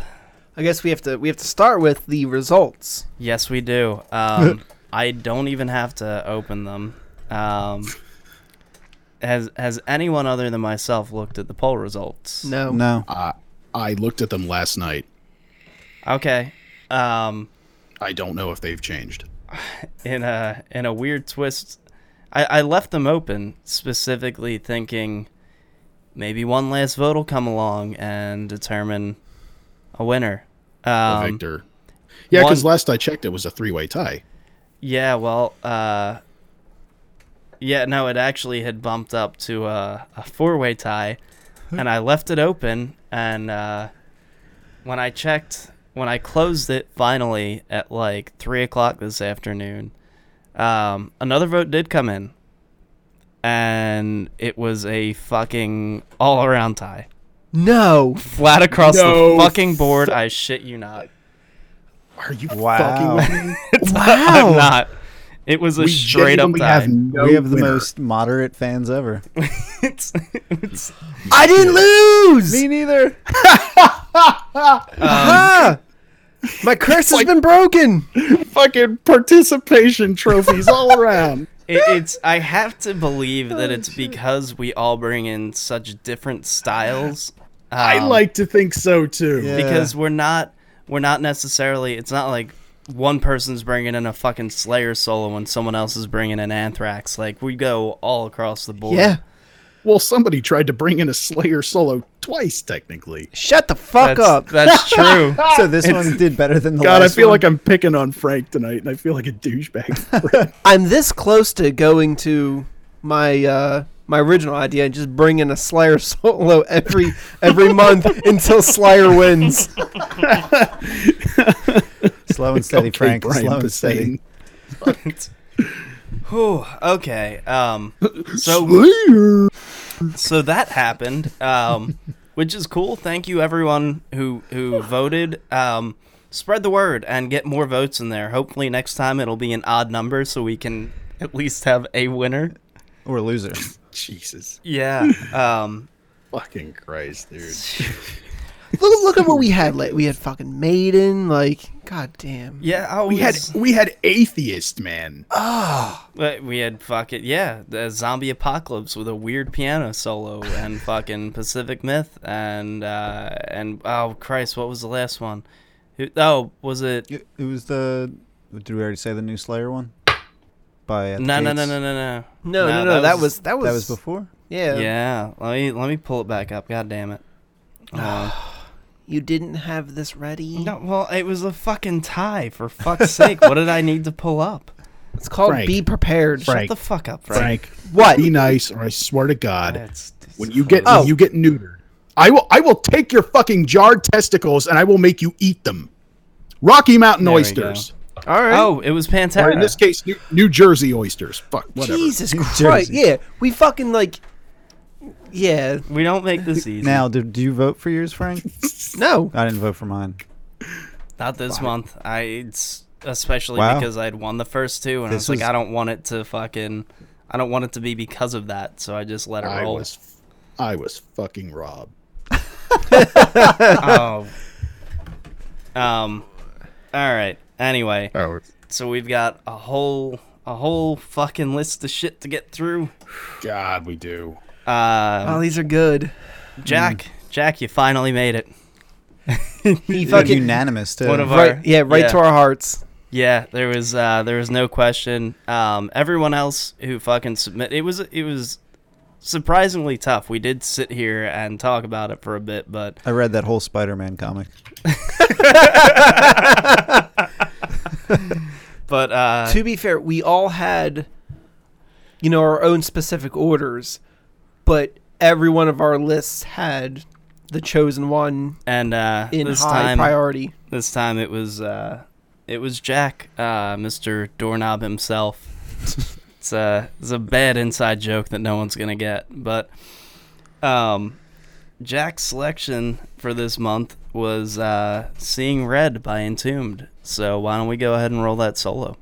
I guess we have to we have to start with the results. Yes, we do. Um, I don't even have to open them. Um, has has anyone other than myself looked at the poll results? No, no. Uh, I looked at them last night. Okay. Um, I don't know if they've changed. In a in a weird twist, I, I left them open specifically thinking maybe one last vote will come along and determine a winner. Um, a victor. Yeah, because last I checked, it was a three-way tie. Yeah, well, uh, yeah, no, it actually had bumped up to a, a four-way tie, and I left it open, and uh, when I checked... When I closed it finally at like three o'clock this afternoon, um, another vote did come in, and it was a fucking all-around tie. No, flat across no. the fucking board. I shit you not. Are you wow. fucking with me? Wow, I'm not. It was a we straight up tie. Have no we have winner. the most moderate fans ever. it's, it's, I didn't lose. Me neither. um, My curse like, has been broken. Fucking participation trophies all around. It, it's. I have to believe that it's because we all bring in such different styles. Um, I like to think so too. Yeah. Because we're not. We're not necessarily. It's not like. One person's bringing in a fucking Slayer solo and someone else is bringing in Anthrax. Like, we go all across the board. Yeah. Well, somebody tried to bring in a Slayer solo twice, technically. Shut the fuck that's, up. That's true. So this it's, one did better than the God, last one. God, I feel one. like I'm picking on Frank tonight, and I feel like a douchebag. I'm this close to going to my... uh my original idea and just bring in a Slayer solo every every month until Slayer wins. Slow and steady, okay, Frank. Brian Slow and steady. Whew, okay. Um, so, Slayer. So that happened, um, which is cool. Thank you, everyone who, who voted. Um, spread the word and get more votes in there. Hopefully next time it'll be an odd number so we can at least have a winner. Or a loser. Jesus. Yeah. Um, fucking Christ, dude. look, look at what we had. Like, we had fucking Maiden. Like, goddamn. Yeah, I we was... had we had Atheist, man. Oh, we had fucking yeah, the Zombie Apocalypse with a weird piano solo, and fucking Pacific Myth, and uh, and oh Christ, what was the last one? Oh, was it? It, it was the. Did we already say the new Slayer one? By no, no, no, no, no, no, no, no, no, no. That was that was that was before. Yeah. Yeah. Let me let me pull it back up. God damn it. Uh, you didn't have this ready? No, well, it was a fucking tie, for fuck's sake. What did I need to pull up? It's called Frank. Be Prepared. Frank. Shut the fuck up, Frank. Frank. What? Be nice, or I swear to God, that's, that's when you get oh. when you get neutered, I will I will take your fucking jarred testicles and I will make you eat them. Rocky Mountain there oysters. All right. Oh, it was Pantera. Or in this case, New, New Jersey oysters. Fuck, whatever. Jesus New Christ. Jersey. Yeah, we fucking like... Yeah. We don't make this easy. Now, did, did you vote for yours, Frank? No. I didn't vote for mine. Not this wow. month. I it's, Especially wow. because I'd won the first two, and this I was, was like, I don't want it to fucking... I don't want it to be because of that, so I just let it I roll. Was, I was fucking robbed. oh. Um. All right. Anyway, oh. so we've got a whole a whole fucking list of shit to get through. God, we do. Uh, oh, these are good. Jack, mm. Jack, you finally made it. He fucking unanimous too. One of right, our, yeah, right yeah. to our hearts. Yeah, there was uh, there was no question. Um, everyone else who fucking submit, it was it was surprisingly tough. We did sit here and talk about it for a bit, but I read that whole Spider-Man comic. But uh, to be fair, we all had, you know, our own specific orders, but every one of our lists had the chosen one and uh, in this high time, priority. This time it was uh, it was Jack, uh, Mister Doorknob himself. It's a it's a bad inside joke that no one's gonna get, but um, Jack's selection for this month was uh, Seeing Red by Entombed. So why don't we go ahead and roll that solo?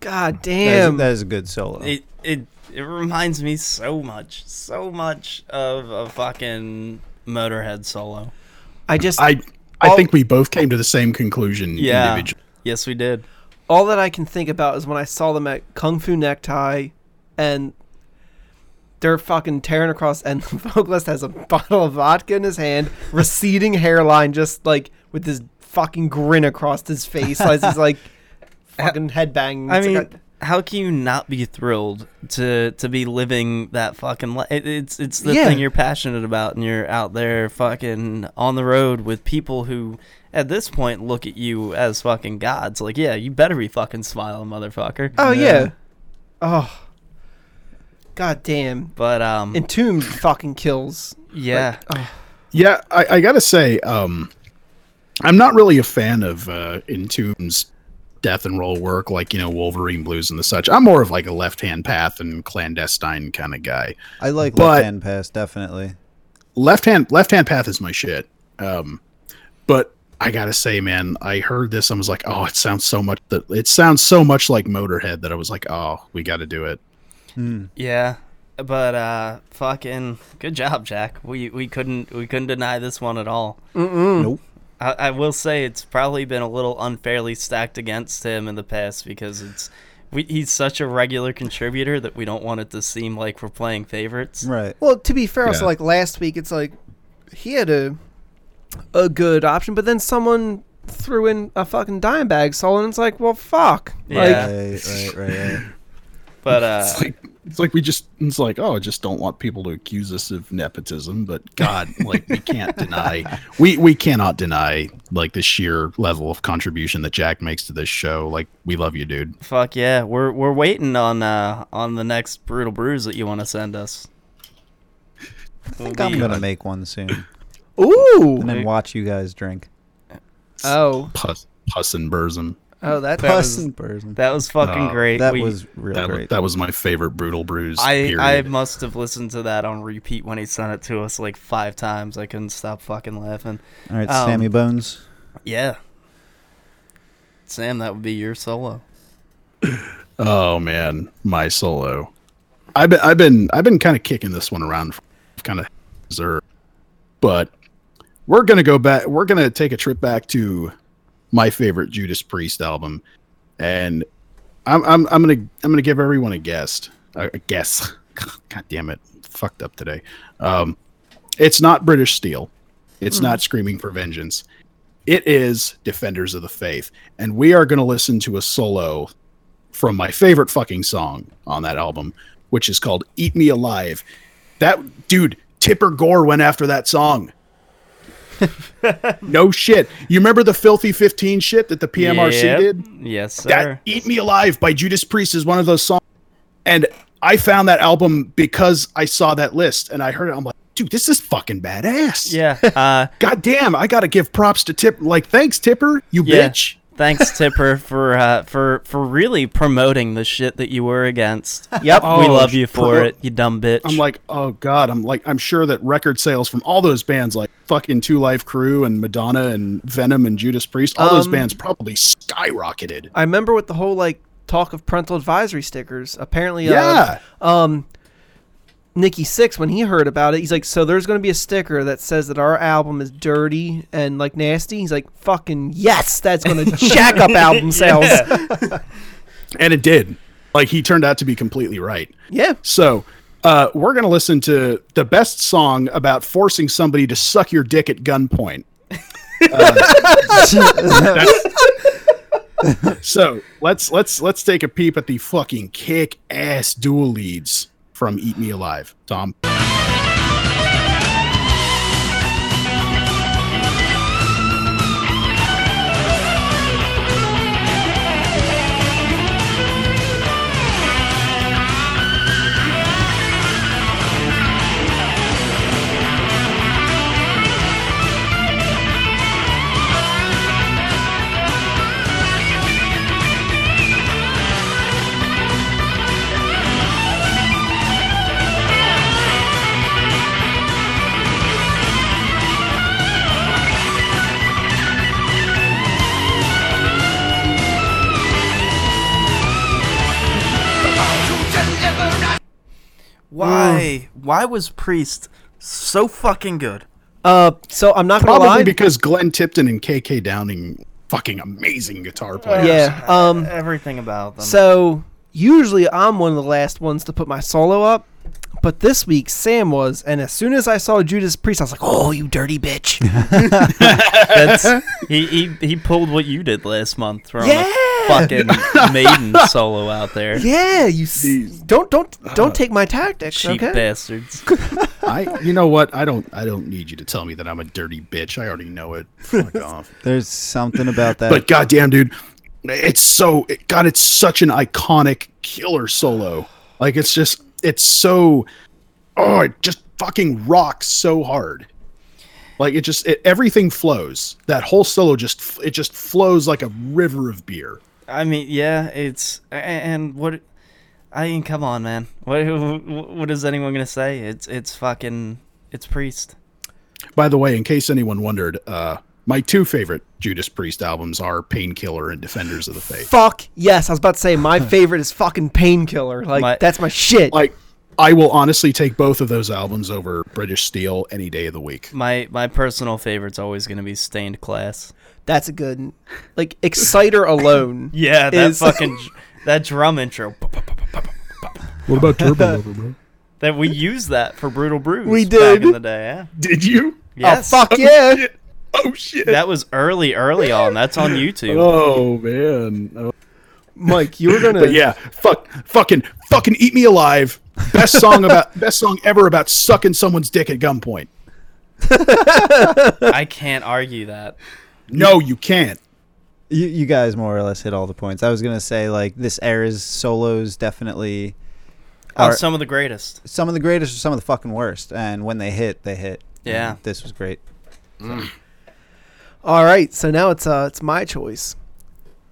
God damn, that is, that is a good solo. It it it reminds me so much, so much of a fucking Motorhead solo. I just, I, I all, think we both came to the same conclusion. Yeah, individually. Yes, we did. All that I can think about is when I saw them at Kung Fu Necktie, and they're fucking tearing across, and the vocalist has a bottle of vodka in his hand, receding hairline, just like with this fucking grin across his face, as he's like. Fucking headbang. I mean, like a... how can you not be thrilled to to be living that fucking life? It, it's it's the yeah. thing you're passionate about, and you're out there fucking on the road with people who, at this point, look at you as fucking gods. Like, yeah, you better be fucking smiling, motherfucker. Oh yeah. yeah. Oh. God damn. But um, Entombed fucking kills. Yeah. Like, oh. Yeah, I, I gotta say, um, I'm not really a fan of uh, Entombed's death and roll work, like, you know, Wolverine Blues and the such. I'm more of like a Left Hand Path and Clandestine kind of guy. I like but Left Hand Path, definitely. Left Hand Left Hand Path is my shit. Um, but I gotta say, man, I heard this and was like, oh, it sounds so much that it sounds so much like Motorhead that I was like, oh, we gotta do it. Hmm. Yeah. But uh, fucking good job, Jack. We we couldn't we couldn't deny this one at all. Mm-mm. Nope. I, I will say it's probably been a little unfairly stacked against him in the past because it's we, he's such a regular contributor that we don't want it to seem like we're playing favorites. Right. Well, to be fair, yeah. also like last week, it's like he had a a good option, but then someone threw in a fucking dime bag solo, and it's like, well, fuck. Yeah. Like, right, right, right. right. But uh, it's like It's like we just, it's like, oh, I just don't want people to accuse us of nepotism, but God, like we can't deny, we, we cannot deny like the sheer level of contribution that Jack makes to this show. Like, we love you, dude. Fuck yeah. We're, we're waiting on, uh, on the next Brutal Brews that you want to send us. I think we'll I'm going to make one soon. Ooh. And then watch you guys drink. Oh. Puss, puss and burzum. Oh, that, that was that was fucking uh, great. That we, was really that, great. That was my favorite Brutal Brews. I, I must have listened to that on repeat when he sent it to us like five times. I couldn't stop fucking laughing. All right, um, Sammy Bones. Yeah. Sam, that would be your solo. Oh man, my solo. I've been I've been I've been kind of kicking this one around, kind of deserved, but we're gonna go back. We're gonna take a trip back to my favorite Judas Priest album, and I'm I'm I'm gonna I'm gonna give everyone a guess. A guess. God damn it, I'm fucked up today. Um, it's not British Steel. It's hmm. not Screaming for Vengeance. It is Defenders of the Faith, and we are gonna listen to a solo from my favorite fucking song on that album, which is called "Eat Me Alive." That dude, Tipper Gore went after that song. No shit. You remember the Filthy fifteen shit that the P M R C yep. did? Yes, sir. That "Eat Me Alive" by Judas Priest is one of those songs. And I found that album because I saw that list and I heard it. I'm like, dude, this is fucking badass. Yeah. Uh, God damn, I got to give props to Tip. Like, thanks, Tipper, you yeah. bitch. Thanks, Tipper, for uh, for for really promoting the shit that you were against. Yep, oh, we love you for pro- it, you dumb bitch. I'm like, oh god, I'm like, I'm sure that record sales from all those bands, like fucking Two Live Crew and Madonna and Venom and Judas Priest, all um, those bands probably skyrocketed. I remember with the whole like talk of parental advisory stickers. Apparently, yeah. Uh, um, Nikki Sixx, when he heard about it, he's like, so there's going to be a sticker that says that our album is dirty and like nasty. He's like, fucking yes, that's going to jack up album sales. Yeah. And it did. Like, he turned out to be completely right. Yeah. So uh, we're going to listen to the best song about forcing somebody to suck your dick at gunpoint. Uh, so let's let's let's take a peep at the fucking kick ass dual leads from "Eat Me Alive." Tom. Why? Mm. Why was Priest so fucking good? Uh, so I'm not Probably gonna lie. Probably because Glenn Tipton and K K Downing, fucking amazing guitar players. Yeah. Um, everything about them. So usually I'm one of the last ones to put my solo up, but this week Sam was, and as soon as I saw Judas Priest, I was like, "Oh, you dirty bitch!" That's, he he he pulled what you did last month. From yeah. It. Fucking Maiden solo out there. Yeah, you s- don't don't don't uh, take my tactics, cheap okay? bastards. I, you know what? I don't I don't need you to tell me that I'm a dirty bitch. I already know it. Fuck off. There's something about that. But goddamn, dude, it's so it, God, it's such an iconic killer solo. Like, it's just it's so oh, it just fucking rocks so hard. Like, it just it, everything flows. That whole solo just it just flows like a river of beer. I mean, yeah, it's, and what, I mean, come on, man. What, what is anyone going to say? It's, it's fucking, it's Priest. By the way, in case anyone wondered, uh, my two favorite Judas Priest albums are Painkiller and Defenders of the Faith. Fuck yes. I was about to say my favorite is fucking Painkiller. Like, my, that's my shit. Like, I will honestly take both of those albums over British Steel any day of the week. My, my personal favorite's always going to be Stained Glass. That's a good, like, Exciter alone. Yeah, that is... fucking that drum intro. What about Turbo Lover, bro? That we used that for Brutal Brews. We did back in the day. Yeah. Did you? Yes. Oh, fuck yeah! Shit. Oh shit! That was early, early on. That's on YouTube. Oh man. Oh. Mike, you were gonna. But yeah, fuck, fucking, fucking eat me alive. Best song about, best song ever about sucking someone's dick at gunpoint. I can't argue that. No, you can't. You, you guys more or less hit all the points. I was gonna say, like, this era's solos definitely are oh, some of the greatest. Some of the greatest, or some of the fucking worst. And when they hit, they hit. Yeah, and this was great. So. Mm. All right, so now it's uh, it's my choice.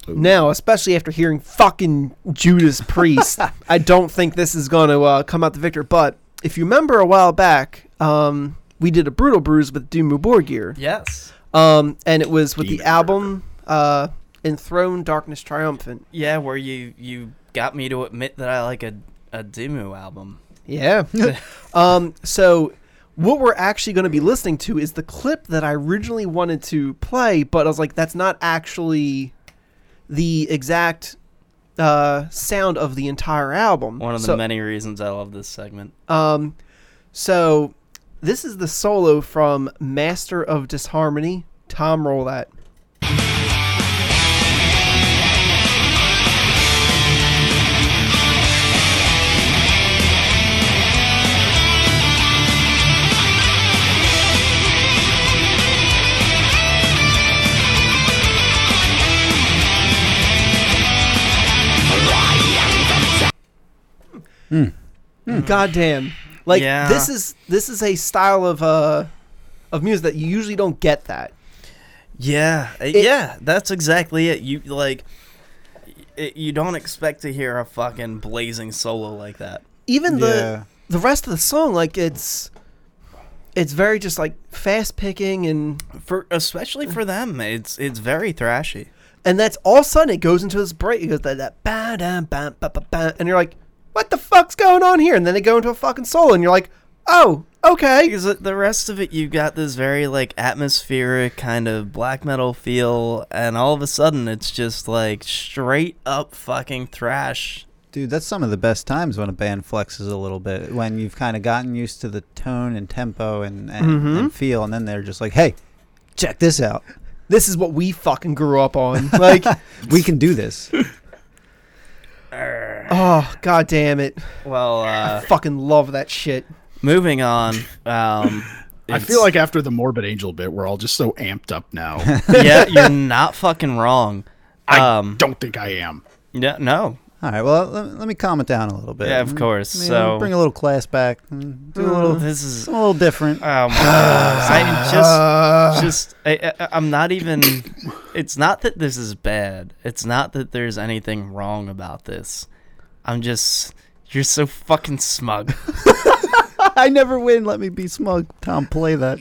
Ooh. Now, especially after hearing fucking Judas Priest, I don't think this is going to uh, come out the victor. But if you remember a while back, um, we did a Brutal Bruise with Dimmu Borgir. Yes. Um, and it was with Demon the album uh, Enthroned Darkness Triumphant. Yeah, where you, you got me to admit that I like a, a Dimmu album. Yeah. um. So... what we're actually going to be listening to is the clip that I originally wanted to play, but I was like, that's not actually the exact uh, sound of the entire album. One of the so, many reasons I love this segment. Um, so this is the solo from Master of Disharmony, Tom Rollat. Mm. Mm. Goddamn! Like yeah. this is this is a style of uh of music that you usually don't get. That. Yeah, it, yeah, that's exactly it. You like, it, you don't expect to hear a fucking blazing solo like that. Even the yeah. the rest of the song, like it's it's very just like fast picking and for especially for them, it's it's very thrashy. And that's all of a sudden it goes into this break. It goes that that ba da ba ba ba ba, and you're like, what the fuck's going on here? And then they go into a fucking solo, and you're like, oh, okay. Because the rest of it, you've got this very, like, atmospheric kind of black metal feel, and all of a sudden, it's just, like, straight up fucking thrash. Dude, that's some of the best times when a band flexes a little bit, when you've kind of gotten used to the tone and tempo and, and, mm-hmm. and feel, and then they're just like, hey, check this out. This is what we fucking grew up on. Like, we can do this. Oh, god damn it. Well, uh, I fucking love that shit. Moving on. Um, I feel like after the Morbid Angel bit, we're all just so amped up now. Yeah, you're not fucking wrong. Um, I don't think I am. Yeah, no. All right, well, let, let me calm it down a little bit. Yeah, of course. I mean, so bring a little class back. Do a little. This is a little different. Oh my god! I just, just, I, I, I'm not even. It's not that this is bad. It's not that there's anything wrong about this. I'm just, you're so fucking smug. I never win. Let me be smug. Tom, play that.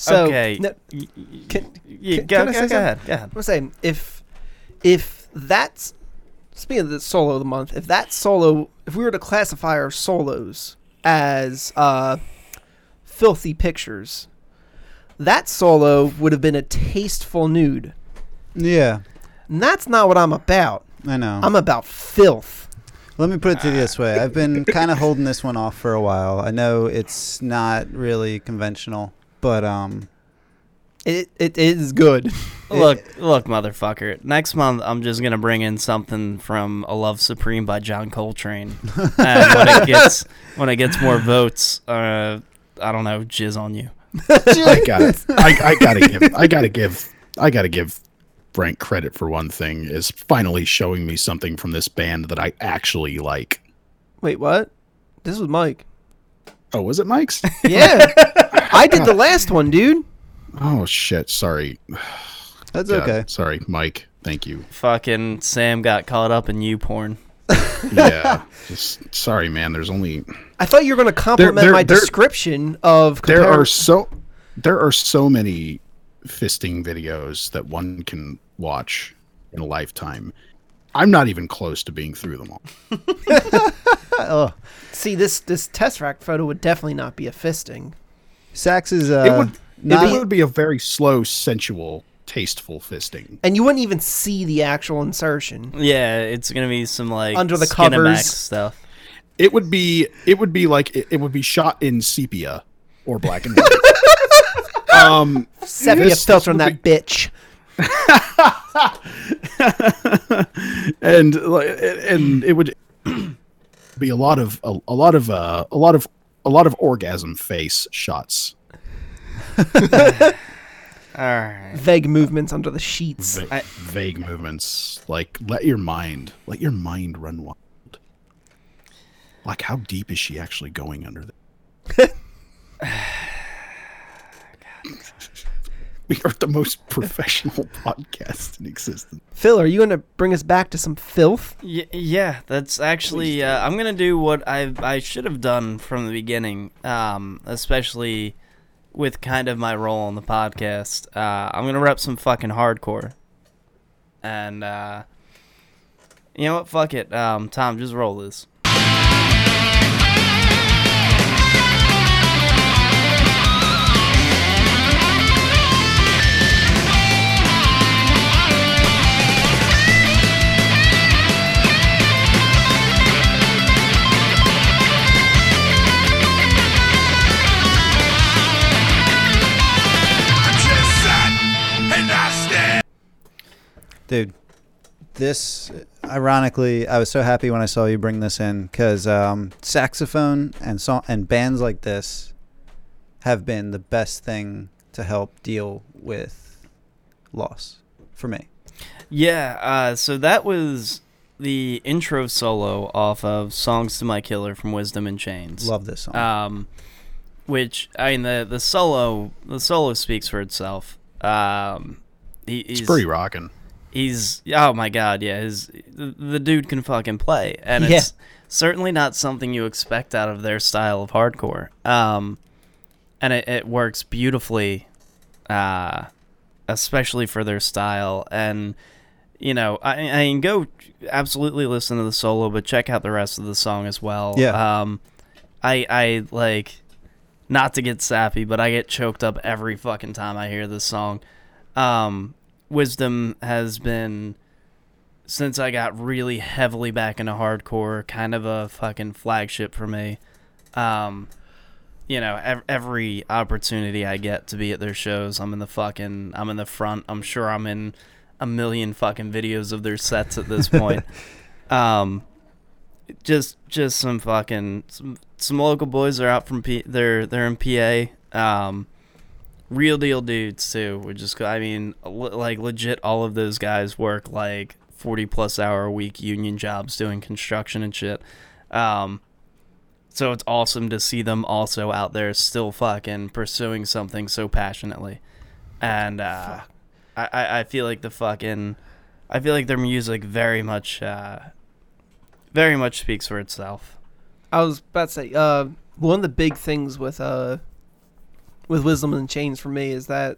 So, okay. No, can, can, yeah, go, can I go, say go ahead. Go ahead. I'm saying if if that's speaking of the solo of the month, if that solo, if we were to classify our solos as uh, filthy pictures, that solo would have been a tasteful nude. Yeah, and that's not what I'm about. I know. I'm about filth. Let me put it to you this way: I've been kind of holding this one off for a while. I know it's not really conventional. But um, it it is good. Look, it, look, motherfucker. Next month, I'm just going to bring in something from A Love Supreme by John Coltrane. And when it gets when it gets more votes, uh, I don't know, jizz on you. I got I, I gotta give I gotta give I gotta give Frank credit for one thing, is finally showing me something from this band that I actually like. Wait, what? This was Mike. Oh, was it Mike's? Yeah. I did the last one, dude. Oh shit, sorry. That's God, okay. Sorry, Mike. Thank you. Fucking Sam got caught up in you porn. Yeah. Just, sorry, man. There's only. I thought you were going to compliment there, there, my there, description of. Compar- there are so, there are so many fisting videos that one can watch in a lifetime. I'm not even close to being through them all. Oh. See, this this test rack photo would definitely not be a fisting. Sax is. Uh, it would. Not, it would be a very slow, sensual. Tasteful fisting, and you wouldn't even see the actual insertion. Yeah, it's gonna be some like under the covers stuff. It would be, it would be like it, it would be shot in sepia or black and white. um, sepia filter on that be... bitch. and and it would be a lot of a, a lot of uh, a lot of a lot of orgasm face shots. All right. Vague movements under the sheets. Va- I- vague movements. Like, let your mind, let your mind run wild. Like, how deep is she actually going under there? We are the most professional podcast in existence. Phil, are you going to bring us back to some filth? Y- yeah, that's actually, uh, I'm going to do what I I should have done from the beginning, um, especially... with kind of my role on the podcast, uh, I'm going to rep some fucking hardcore. And, uh, you know what? Fuck it. Um, Tom, just roll this. Dude, this, ironically, I was so happy when I saw you bring this in, because um, saxophone and song, and bands like this have been the best thing to help deal with loss for me. Yeah, uh, so that was the intro solo off of Songs to My Killer from Wisdom and Chains. Love this song. Um, which, I mean, the, the solo the solo speaks for itself. Um, he, he's, it's pretty rockin'. He's, oh my god, yeah, his, the, the dude can fucking play, and yeah. It's certainly not something you expect out of their style of hardcore, um, and it, it works beautifully, uh, especially for their style, and, you know, I, I mean, go absolutely listen to the solo, but check out the rest of the song as well. Yeah. Um, I, I, like, not to get sappy, but I get choked up every fucking time I hear this song. um, Wisdom has been, since I got really heavily back into hardcore, kind of a fucking flagship for me. Um, you know, ev- every opportunity I get to be at their shows, I'm in the fucking, I'm in the front. I'm sure I'm in a million fucking videos of their sets at this point. um, just, just some fucking, some, some local boys are out from P, they're, they're in P A, um, real deal dudes too. We just, I mean, like legit, all of those guys work like forty plus hour a week union jobs doing construction and shit. Um, so it's awesome to see them also out there still fucking pursuing something so passionately. And uh, I I feel like the fucking I feel like their music very much uh, very much speaks for itself. I was about to say uh, one of the big things with uh. with Wisdom and Chains for me is that,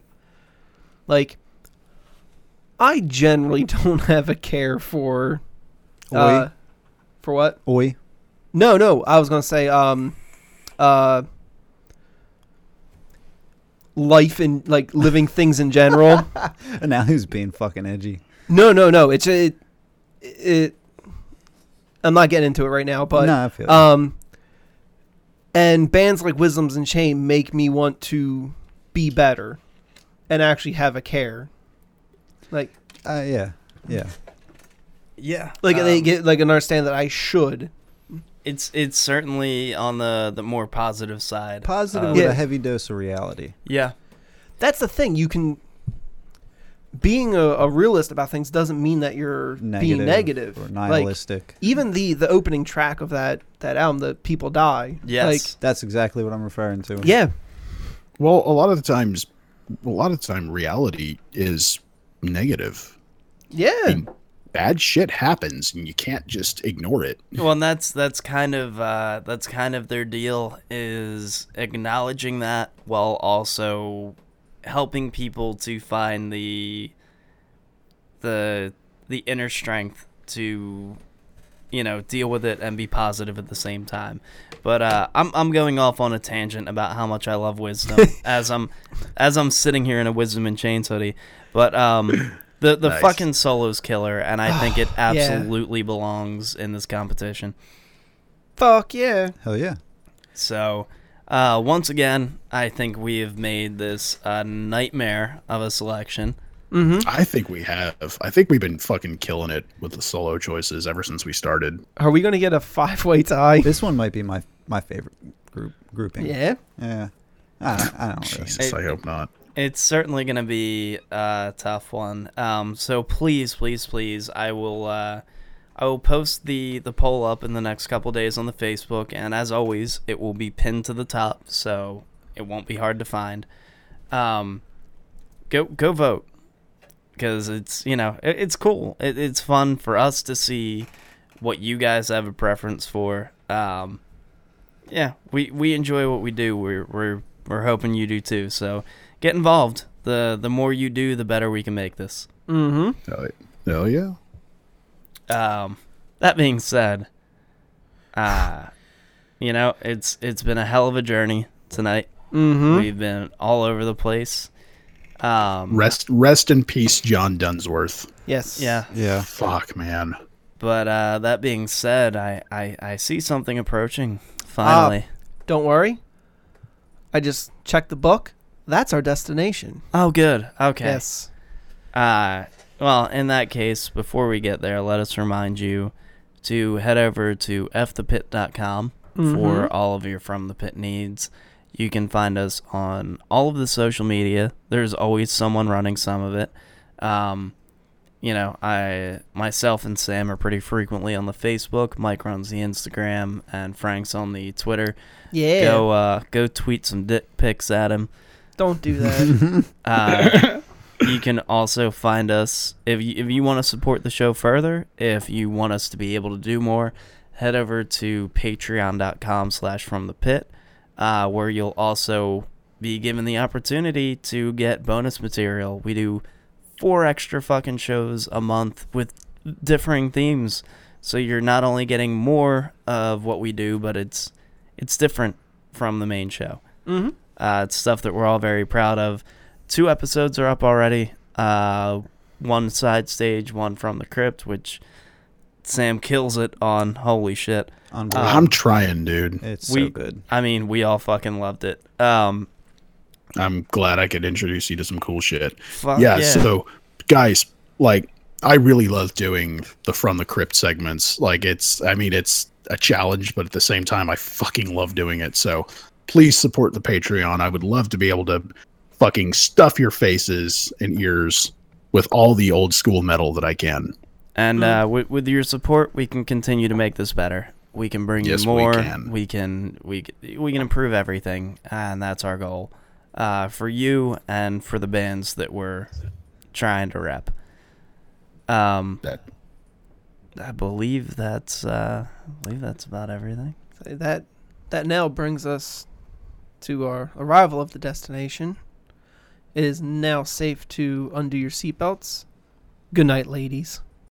like, I generally don't have a care for... Uh, Oi. For what? Oi. No, no, I was going to say, um, uh, life and, like, living things in general. And now who's being fucking edgy? No, no, no, it's, it, it, I'm not getting into it right now, but, no, I feel um, that. And bands like Wisdoms and Shame make me want to be better and actually have a care. Like, uh, yeah, yeah, yeah. Like um, they get like an understanding that I should. It's it's certainly on the, the more positive side. Positive um, with yeah. a heavy dose of reality. Yeah, that's the thing. You can being a, a realist about things doesn't mean that you're negative being negative or nihilistic. Like, even the, the opening track of that that album, the People Die. Yes, like, that's exactly what I'm referring to. Yeah. Well, a lot of the times, a lot of the time, reality is negative. Yeah. I mean, bad shit happens and you can't just ignore it. Well, and that's that's kind of uh, that's kind of their deal, is acknowledging that while also helping people to find the the the inner strength to, you know, deal with it and be positive at the same time. But uh, I'm I'm going off on a tangent about how much I love Wisdom as I'm as I'm sitting here in a Wisdom and Chains hoodie. But um, the the nice. fucking solo's killer, and I think it absolutely yeah. belongs in this competition. Fuck yeah. Hell yeah. So, uh, once again, I think we have made this a nightmare of a selection. Mm-hmm. I think we have. I think we've been fucking killing it with the solo choices ever since we started. Are we going to get a five-way tie? This one might be my my favorite group grouping. Yeah? Yeah. I don't, I don't really. Jesus, it, I hope not. It's certainly going to be a tough one. Um, so please, please, please, I will uh, I will post the, the poll up in the next couple days on the Facebook, and as always, it will be pinned to the top, so it won't be hard to find. Um, go go vote, because it's, you know, it, it's cool. It, it's fun for us to see what you guys have a preference for. Um, yeah, we, we enjoy what we do. We're we're we're hoping you do too. So. Get involved. The the more you do, the better we can make this. Mm-hmm. Oh, oh yeah. Um, that being said, uh, you know, it's it's been a hell of a journey tonight. Mm-hmm. We've been all over the place. Um, rest rest in peace, John Dunsworth. Yes. Yeah. Yeah. Fuck, man. But uh, that being said, I, I, I see something approaching, finally. Uh, don't worry. I just checked the book. That's our destination. Oh, good. Okay. Yes. Uh, well, in that case, before we get there, let us remind you to head over to f the pit dot com mm-hmm. for all of your From the Pit needs. You can find us on all of the social media. There's always someone running some of it. Um, you know, I myself and Sam are pretty frequently on the Facebook. Mike runs the Instagram, and Frank's on the Twitter. Yeah. Go, uh, go tweet some dick pics at him. Don't do that. uh, you can also find us if you, if you want to support the show further, if you want us to be able to do more, head over to patreon dot com slash from the pit, uh, where you'll also be given the opportunity to get bonus material. We do four extra fucking shows a month with differing themes, so you're not only getting more of what we do, but it's it's different from the main show. Mm-hmm. Uh, it's stuff that we're all very proud of. Two episodes are up already. Uh, one Side Stage, one From the Crypt, which Sam kills it on. Holy shit. Um, I'm trying, dude. It's we, so good. I mean, we all fucking loved it. Um, I'm glad I could introduce you to some cool shit. Fuck yeah, yeah, so, guys, like, I really love doing the From the Crypt segments. Like, it's, I mean, it's a challenge, but at the same time, I fucking love doing it, so... Please support the Patreon. I would love to be able to fucking stuff your faces and ears with all the old school metal that I can. And uh, with, with your support, we can continue to make this better. We can bring yes, you more. We can. we can. We can. We can improve everything, and that's our goal uh, for you and for the bands that we're trying to rep. Um, that. I believe that's. Uh, I believe that's about everything. That that now brings us to our arrival of the destination. It is now safe to undo your seatbelts. Good night, ladies.